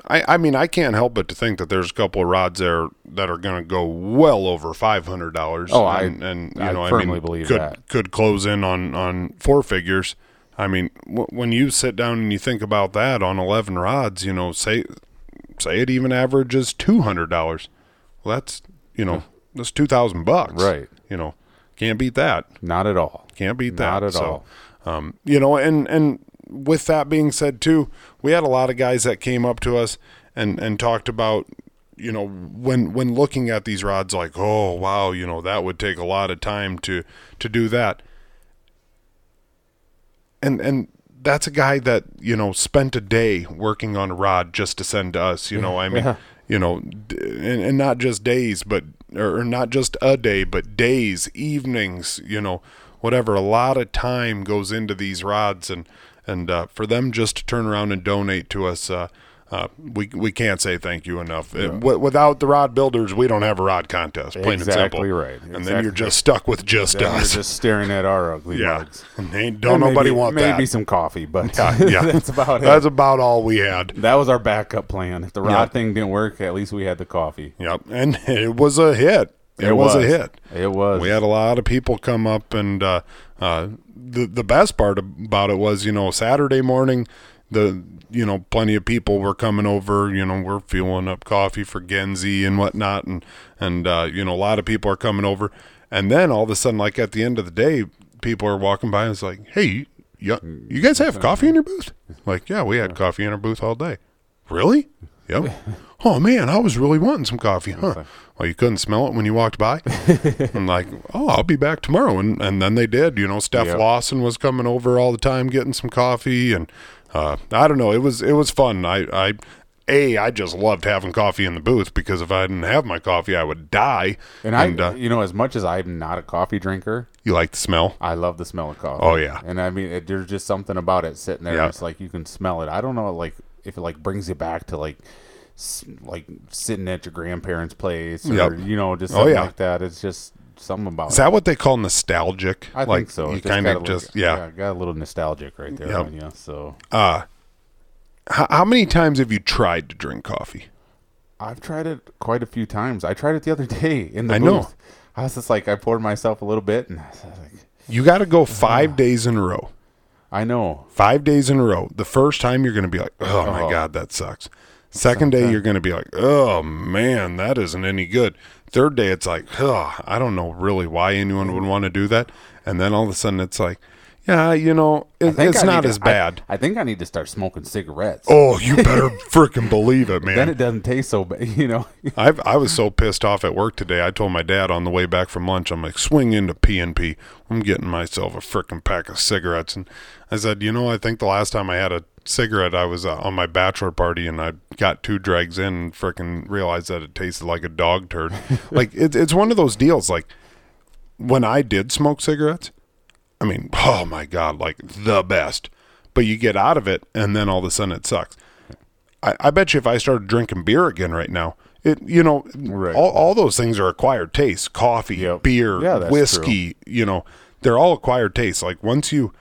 I I mean I can't help but to think that there's a couple of rods there that are going to go well over five hundred dollars. Oh, and, I and you I know I firmly mean, believe could, that could close in on on four figures. I mean, w- when you sit down and you think about that on eleven rods, you know, say say it even averages two hundred dollars. Well, that's, you know, that's two thousand bucks. Right. You know, can't beat that. Not at all. Can't beat that. Not at so, all. Um, you know, and, and with that being said, too, we had a lot of guys that came up to us and, and talked about, you know, when when looking at these rods, like, oh, wow, you know, that would take a lot of time to, to do that. And and that's a guy that, you know, spent a day working on a rod just to send to us, you know, I mean, yeah. you know, and, and not just days, but, or not just a day, but days, evenings, you know, whatever. A lot of time goes into these rods and, and uh, for them just to turn around and donate to us, uh, uh, we we can't say thank you enough. Yeah. It, w- without the rod builders, we don't have a rod contest, plain exactly and simple. Right. Exactly right. And then you're just stuck with just then us. You're just staring at our ugly yeah. mugs. And they don't and nobody maybe, want maybe that. Maybe some coffee, but yeah, yeah. that's about it. That's about all we had. That was our backup plan. If the rod yep. thing didn't work, at least we had the coffee. Yep. And it was a hit. It, it was. was a hit. It was. We had a lot of people come up, and uh, uh, the, the best part about it was, you know, Saturday morning, the you know plenty of people were coming over, you know we're fueling up coffee for Genzi and whatnot, and and uh you know a lot of people are coming over, and then all of a sudden, like at the end of the day, people are walking by and it's like, hey, you, you guys have coffee in your booth? Like, yeah, we had coffee in our booth all day. Really? Yep. Oh man, I was really wanting some coffee, huh? Well, you couldn't smell it when you walked by. I'm like, oh, I'll be back tomorrow, and and then they did. You know, Steph yep. Lawson was coming over all the time, getting some coffee, and uh, I don't know. It was it was fun. I I a I just loved having coffee in the booth because if I didn't have my coffee, I would die. And, and I, uh, you know, as much as I'm not a coffee drinker, you like the smell. I love the smell of coffee. Oh yeah. And I mean, it, there's just something about it sitting there. Yeah. It's like you can smell it. I don't know, like if it like brings you back to like. like sitting at your grandparents' place or, yep. you know, just something oh, yeah. like that. It's just something about it. Is that it. What they call nostalgic? I like, think so. You kind of just, little, yeah. yeah. Got a little nostalgic right there yep. on you, so. Uh, h- how many times have you tried to drink coffee? I've tried it quite a few times. I tried it the other day in the I booth. Know. I was just like, I poured myself a little bit. And I was like, you got to go five uh, days in a row. I know. Five days in a row. The first time you're going to be like, oh, oh, my God, that sucks. Second day, you're going to be like, oh, man, that isn't any good. Third day, it's like, oh, I don't know really why anyone would want to do that. And then all of a sudden, it's like, yeah, you know, it, it's I not as to, bad. I, I think I need to start smoking cigarettes. Oh, you better freaking believe it, man. Then it doesn't taste so bad, you know. I I was so pissed off at work today. I told my dad on the way back from lunch, I'm like, swing into P and P. I'm getting myself a freaking pack of cigarettes. And I said, you know, I think the last time I had a cigarette, I was uh, on my bachelor party, and I got two dregs in and freaking realized that it tasted like a dog turd. Like, it, it's one of those deals, like, when I did smoke cigarettes, I mean, oh my God, like the best. But you get out of it, and then all of a sudden it sucks. I, I bet you if I started drinking beer again right now, it you know, right. all, all those things are acquired tastes. Coffee, yep. beer, yeah, whiskey, true. You know, they're all acquired tastes. Like once you,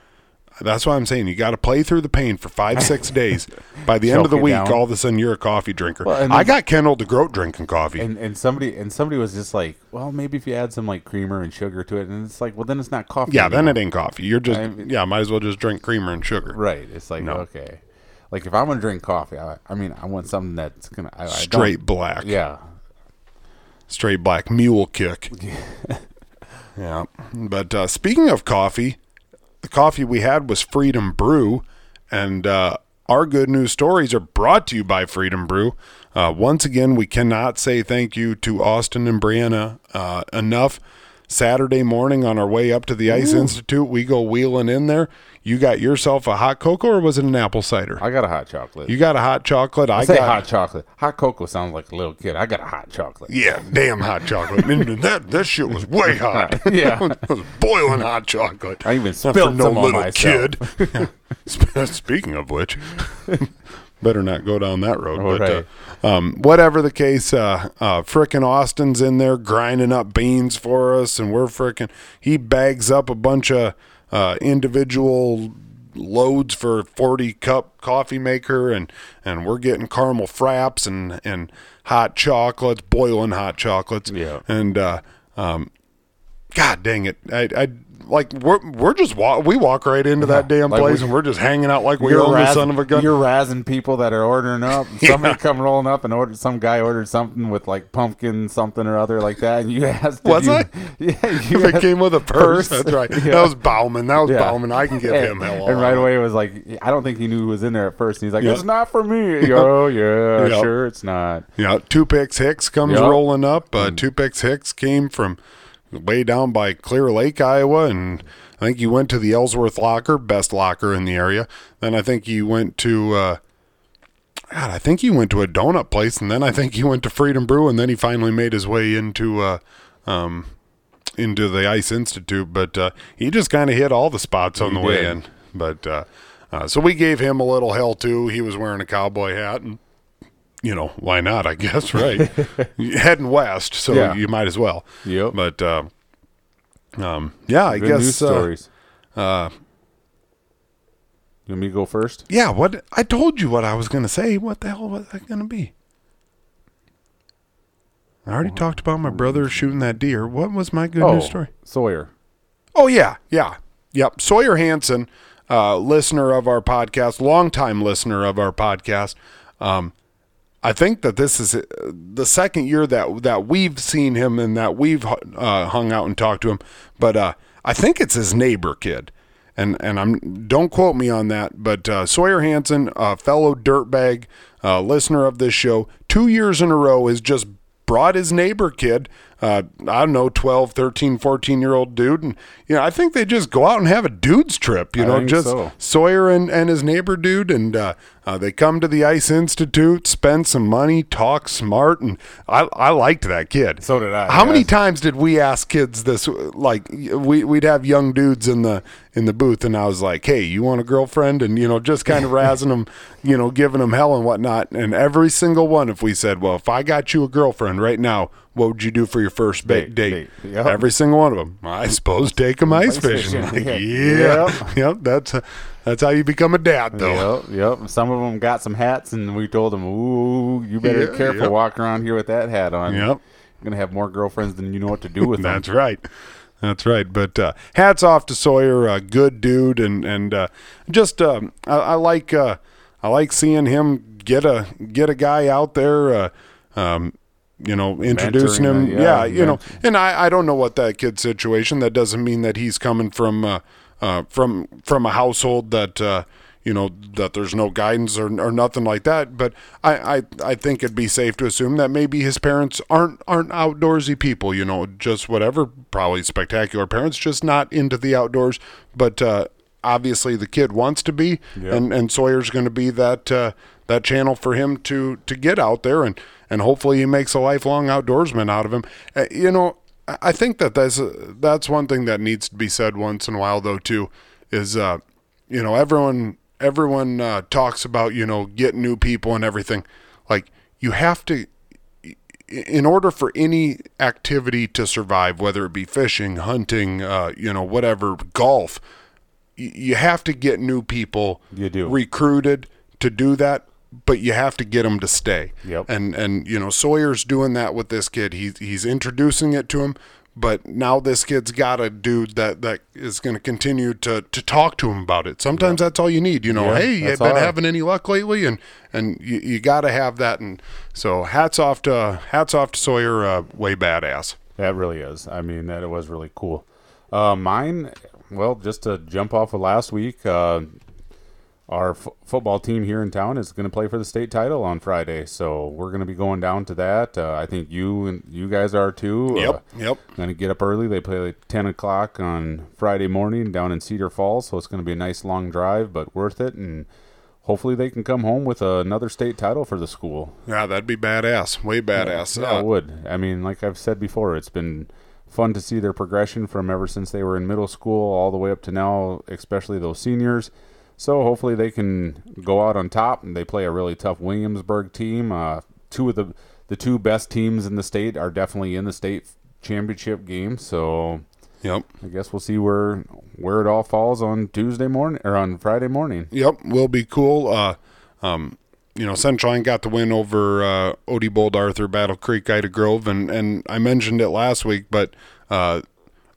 that's why I'm saying you got to play through the pain for five, six days. By the end of the week, down. all of a sudden you're a coffee drinker. Well, then, I got Kendall DeGroat drinking coffee. And, and somebody and somebody was just like, well, maybe if you add some like creamer and sugar to it. And it's like, well, then it's not coffee. Yeah, anymore. Then it ain't coffee. You're just, I mean, yeah, might as well just drink creamer and sugar. Right. It's like, no. okay. Like if I'm going to drink coffee, I, I mean, I want something that's going to. Straight I black. Yeah. Straight black mule kick. Yeah. But uh, speaking of coffee. The coffee we had was Freedom Brew, and uh, our good news stories are brought to you by Freedom Brew. Uh, once again, we cannot say thank you to Austin and Brianna uh, enough. Saturday morning on our way up to the Ice Ooh. Institute, we go wheeling in there. You got yourself a hot cocoa, or was it an apple cider? I got a hot chocolate. You got a hot chocolate. I, I say got hot chocolate. Hot cocoa sounds like a little kid. I got a hot chocolate. Yeah, damn hot chocolate. that that shit was way hot. Yeah, it was boiling hot chocolate. I even spilled some no on little myself. Kid. Speaking of which, better not go down that road. Oh, but, right. uh, um, whatever the case, uh, uh, frickin' Austin's in there grinding up beans for us, and we're frickin', he bags up a bunch of uh, individual loads for forty cup coffee maker, and, and we're getting caramel fraps and, and hot chocolates, boiling hot chocolates. Yeah. And, uh, um, God dang it. I, I, Like we're we're just walk we walk right into yeah, that damn like place we, and we're just hanging out like we own the son of a gun. You're razzing people that are ordering up. And somebody yeah. come rolling up and ordered some guy ordered something with like pumpkin something or other like that. And you asked, was you, I? Yeah, you it came with a purse. That's right. Yeah. That was Bauman. That was yeah. Bauman. I can give and, him hell. And right away it was like I don't think he knew who was in there at first. And he's like, yeah. it's not for me. Oh yeah, yep. sure it's not. Yeah, Two Picks Hicks comes yep. rolling up. Uh, mm. Two Picks Hicks came from. Way down by Clear Lake, Iowa, and I think you went to the Ellsworth Locker, best locker in the area. Then I think you went to, uh, God, I think you went to a donut place, and then I think you went to Freedom Brew, and then he finally made his way into, uh, um, into the Ice Institute. But uh, he just kind of hit all the spots on he the did. way in. But uh, uh, so we gave him a little hell too. He was wearing a cowboy hat, and you know, why not, I guess, right? Heading west, so yeah. you might as well. Yep. But, uh, um, yeah, I Good guess. News stories. Uh, uh, you want me to go first? Yeah, what? I told you what I was going to say. What the hell was that going to be? I already what? talked about my brother shooting that deer. What was my good oh, news story? Sawyer. Oh, yeah, yeah. Yep, Sawyer Hansen, uh, listener of our podcast, longtime listener of our podcast, um, I think that this is the second year that that we've seen him and that we've uh, hung out and talked to him. But uh, I think it's his neighbor kid, and and I'm don't quote me on that. But uh, Sawyer Hansen, a fellow dirtbag uh, listener of this show, two years in a row has just brought his neighbor kid. Uh, I don't know, twelve, thirteen, fourteen year old dude, and you know I think they just go out and have a dude's trip. You know, just so. Sawyer and, and his neighbor dude, and uh, uh, they come to the Ice Institute, spend some money, talk smart, and I I liked that kid. So did I. How yes. many times did we ask kids this? Like we we'd have young dudes in the in the booth, and I was like, hey, you want a girlfriend? And you know, just kind of razzing them, you know, giving them hell and whatnot. And every single one, if we said, well, if I got you a girlfriend right now, what would you do for your first ba- date? date. Yep. Every single one of them. I suppose take them ice fishing. Like, yeah. Yep. Yep. That's uh, that's how you become a dad, though. Yep. Yep. Some of them got some hats, and we told them, ooh, you better yeah, be careful yep. walking around here with that hat on. Yep. You're going to have more girlfriends than you know what to do with them. That's right. That's right. But uh, hats off to Sawyer, a good dude. And, and uh, just um, I, I like uh, I like seeing him get a, get a guy out there, uh, um, you know, introducing mentoring, him. Uh, yeah, yeah, you know, and I, I don't know what that kid's situation, that doesn't mean that he's coming from, uh, uh, from, from a household that, uh, you know, that there's no guidance or, or nothing like that. But I, I, I think it'd be safe to assume that maybe his parents aren't, aren't outdoorsy people, you know, just whatever, probably spectacular parents, just not into the outdoors. But, uh, obviously the kid wants to be, yeah. and, and Sawyer's going to be that, uh, that channel for him to, to get out there and, and hopefully he makes a lifelong outdoorsman out of him. Uh, you know, I think that that's uh, that's one thing that needs to be said once in a while, though, too, is, uh, you know, everyone everyone uh, talks about, you know, getting new people and everything. Like, you have to, in order for any activity to survive, whether it be fishing, hunting, uh, you know, whatever, golf, you have to get new people you do. recruited to do that, but you have to get them to stay. Yep. And, and you know, Sawyer's doing that with this kid. He, he's introducing it to him, but now this kid's got a dude that, that is going to continue to to talk to him about it. Sometimes yep. that's all you need. You know, yeah, hey, you been right. having any luck lately? And and you, you got to have that. And so hats off to hats off to Sawyer, uh, way badass. That really is. I mean, that it was really cool. Uh, mine, well, just to jump off of last week, uh, our f- football team here in town is going to play for the state title on Friday, so we're going to be going down to that. Uh, I think you and you guys are too. Yep, uh, yep. Going to get up early. They play like ten o'clock on Friday morning down in Cedar Falls, so it's going to be a nice long drive, but worth it, and hopefully they can come home with uh, another state title for the school. Yeah, that'd be badass. Way badass. Yeah, yeah uh, it would. I mean, like I've said before, it's been fun to see their progression from ever since they were in middle school all the way up to now, especially those seniors. So hopefully they can go out on top, and they play a really tough Williamsburg team. Uh, two of the the two best teams in the state are definitely in the state championship game. So, yep. I guess we'll see where where it all falls on Tuesday morning or on Friday morning. Yep, will be cool. Uh, um, you know, Sunshine got the win over uh, Odie Bold Arthur, Battle Creek, Ida Grove, and and I mentioned it last week, but uh,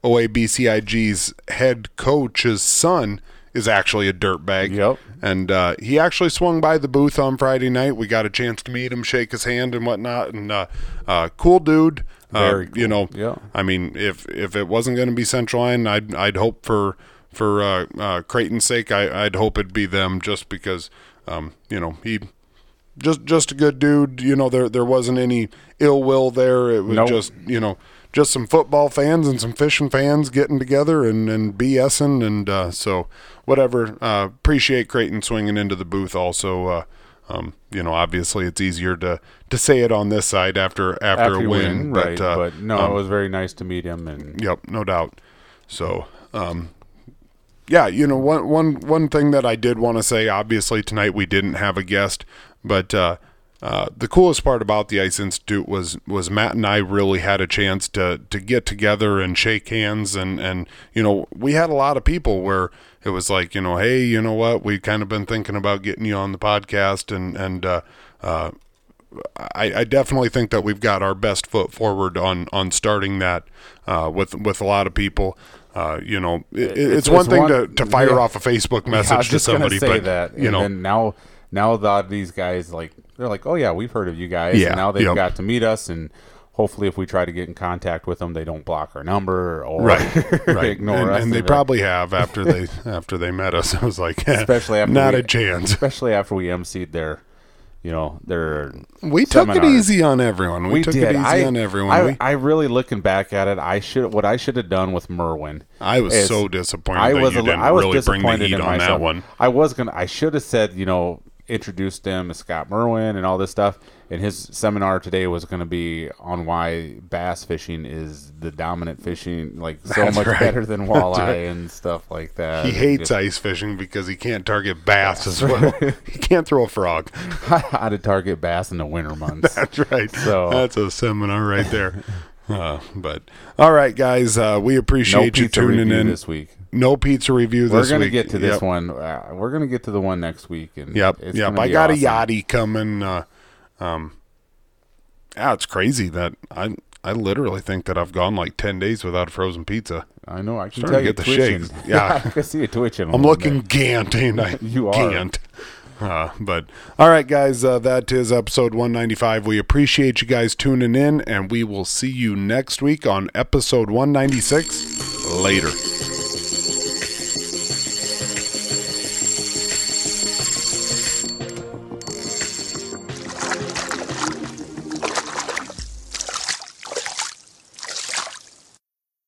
O A B C I G's head coach's son is actually a dirtbag. Yep. And uh, he actually swung by the booth on Friday night. We got a chance to meet him, shake his hand and whatnot. And uh, uh, cool dude. Uh, Very cool. You know, yeah. I mean, if if it wasn't going to be Central Line, I'd, I'd hope for, for uh, uh, Creighton's sake, I, I'd hope it'd be them just because, um, you know, he – just just a good dude. You know, there there wasn't any ill will there. It was nope. just, you know, just some football fans and some fishing fans getting together and, and BSing. And uh, so whatever, uh, appreciate Creighton swinging into the booth also. Uh, um, you know, obviously it's easier to, to say it on this side after after, after a win. win but, right. uh, but, no, um, it was very nice to meet him. And Yep, no doubt. So, um, yeah, you know, one, one, one thing that I did want to say, obviously tonight we didn't have a guest. But uh, uh, the coolest part about the Ice Institute was, was Matt and I really had a chance to to get together and shake hands. And, and, you know, we had a lot of people where it was like, you know, hey, you know what, we've kind of been thinking about getting you on the podcast. And, and uh, uh, I, I definitely think that we've got our best foot forward on, on starting that uh, with with a lot of people. Uh, you know, it, it's, it's one it's thing one, to, to fire yeah. off a Facebook message yeah, I was to just somebody. Say but, that. You and know, then now – Now that these guys, like, they're like, oh, yeah, we've heard of you guys. Yeah, and now they've yep. got to meet us, and hopefully if we try to get in contact with them, they don't block our number or right, right. ignore and, us. And they probably have after they after they met us. I was like, eh, especially after not we, a chance. Especially after we emceed their, you know, their We seminar. took it easy on everyone. We, we took did. it easy I, on everyone. I, we, I really, looking back at it, I should what I should have done with Merwin. I was so disappointed I that was you a, didn't I was really bring the heat on myself. that one. I was going to – I should have said, you know, introduced him as Scott Merwin and all this stuff, and his seminar today was going to be on why bass fishing is the dominant fishing, like so That's much right. better than walleye right. and stuff like that. He hates just, ice fishing because he can't target bass as well. He can't throw a frog. How to target bass in the winter months. That's right. So that's a seminar right there. Uh, but all right, guys, uh, we appreciate no you tuning in this week. No pizza review this week. We're going to get to this yep. one. Uh, we're going to get to the one next week. And yep. It's yep. I got awesome. a yachty coming. Uh, um, yeah, it's crazy that I I literally think that I've gone like ten days without a frozen pizza. I know. I can tell to get the twitching. shakes. Yeah. I can see you twitching. I'm looking bit. gant, ain't I? You are. Gant. Uh, but all right, guys, uh, that is episode one ninety-five. We appreciate you guys tuning in, and we will see you next week on episode one ninety-six. Later.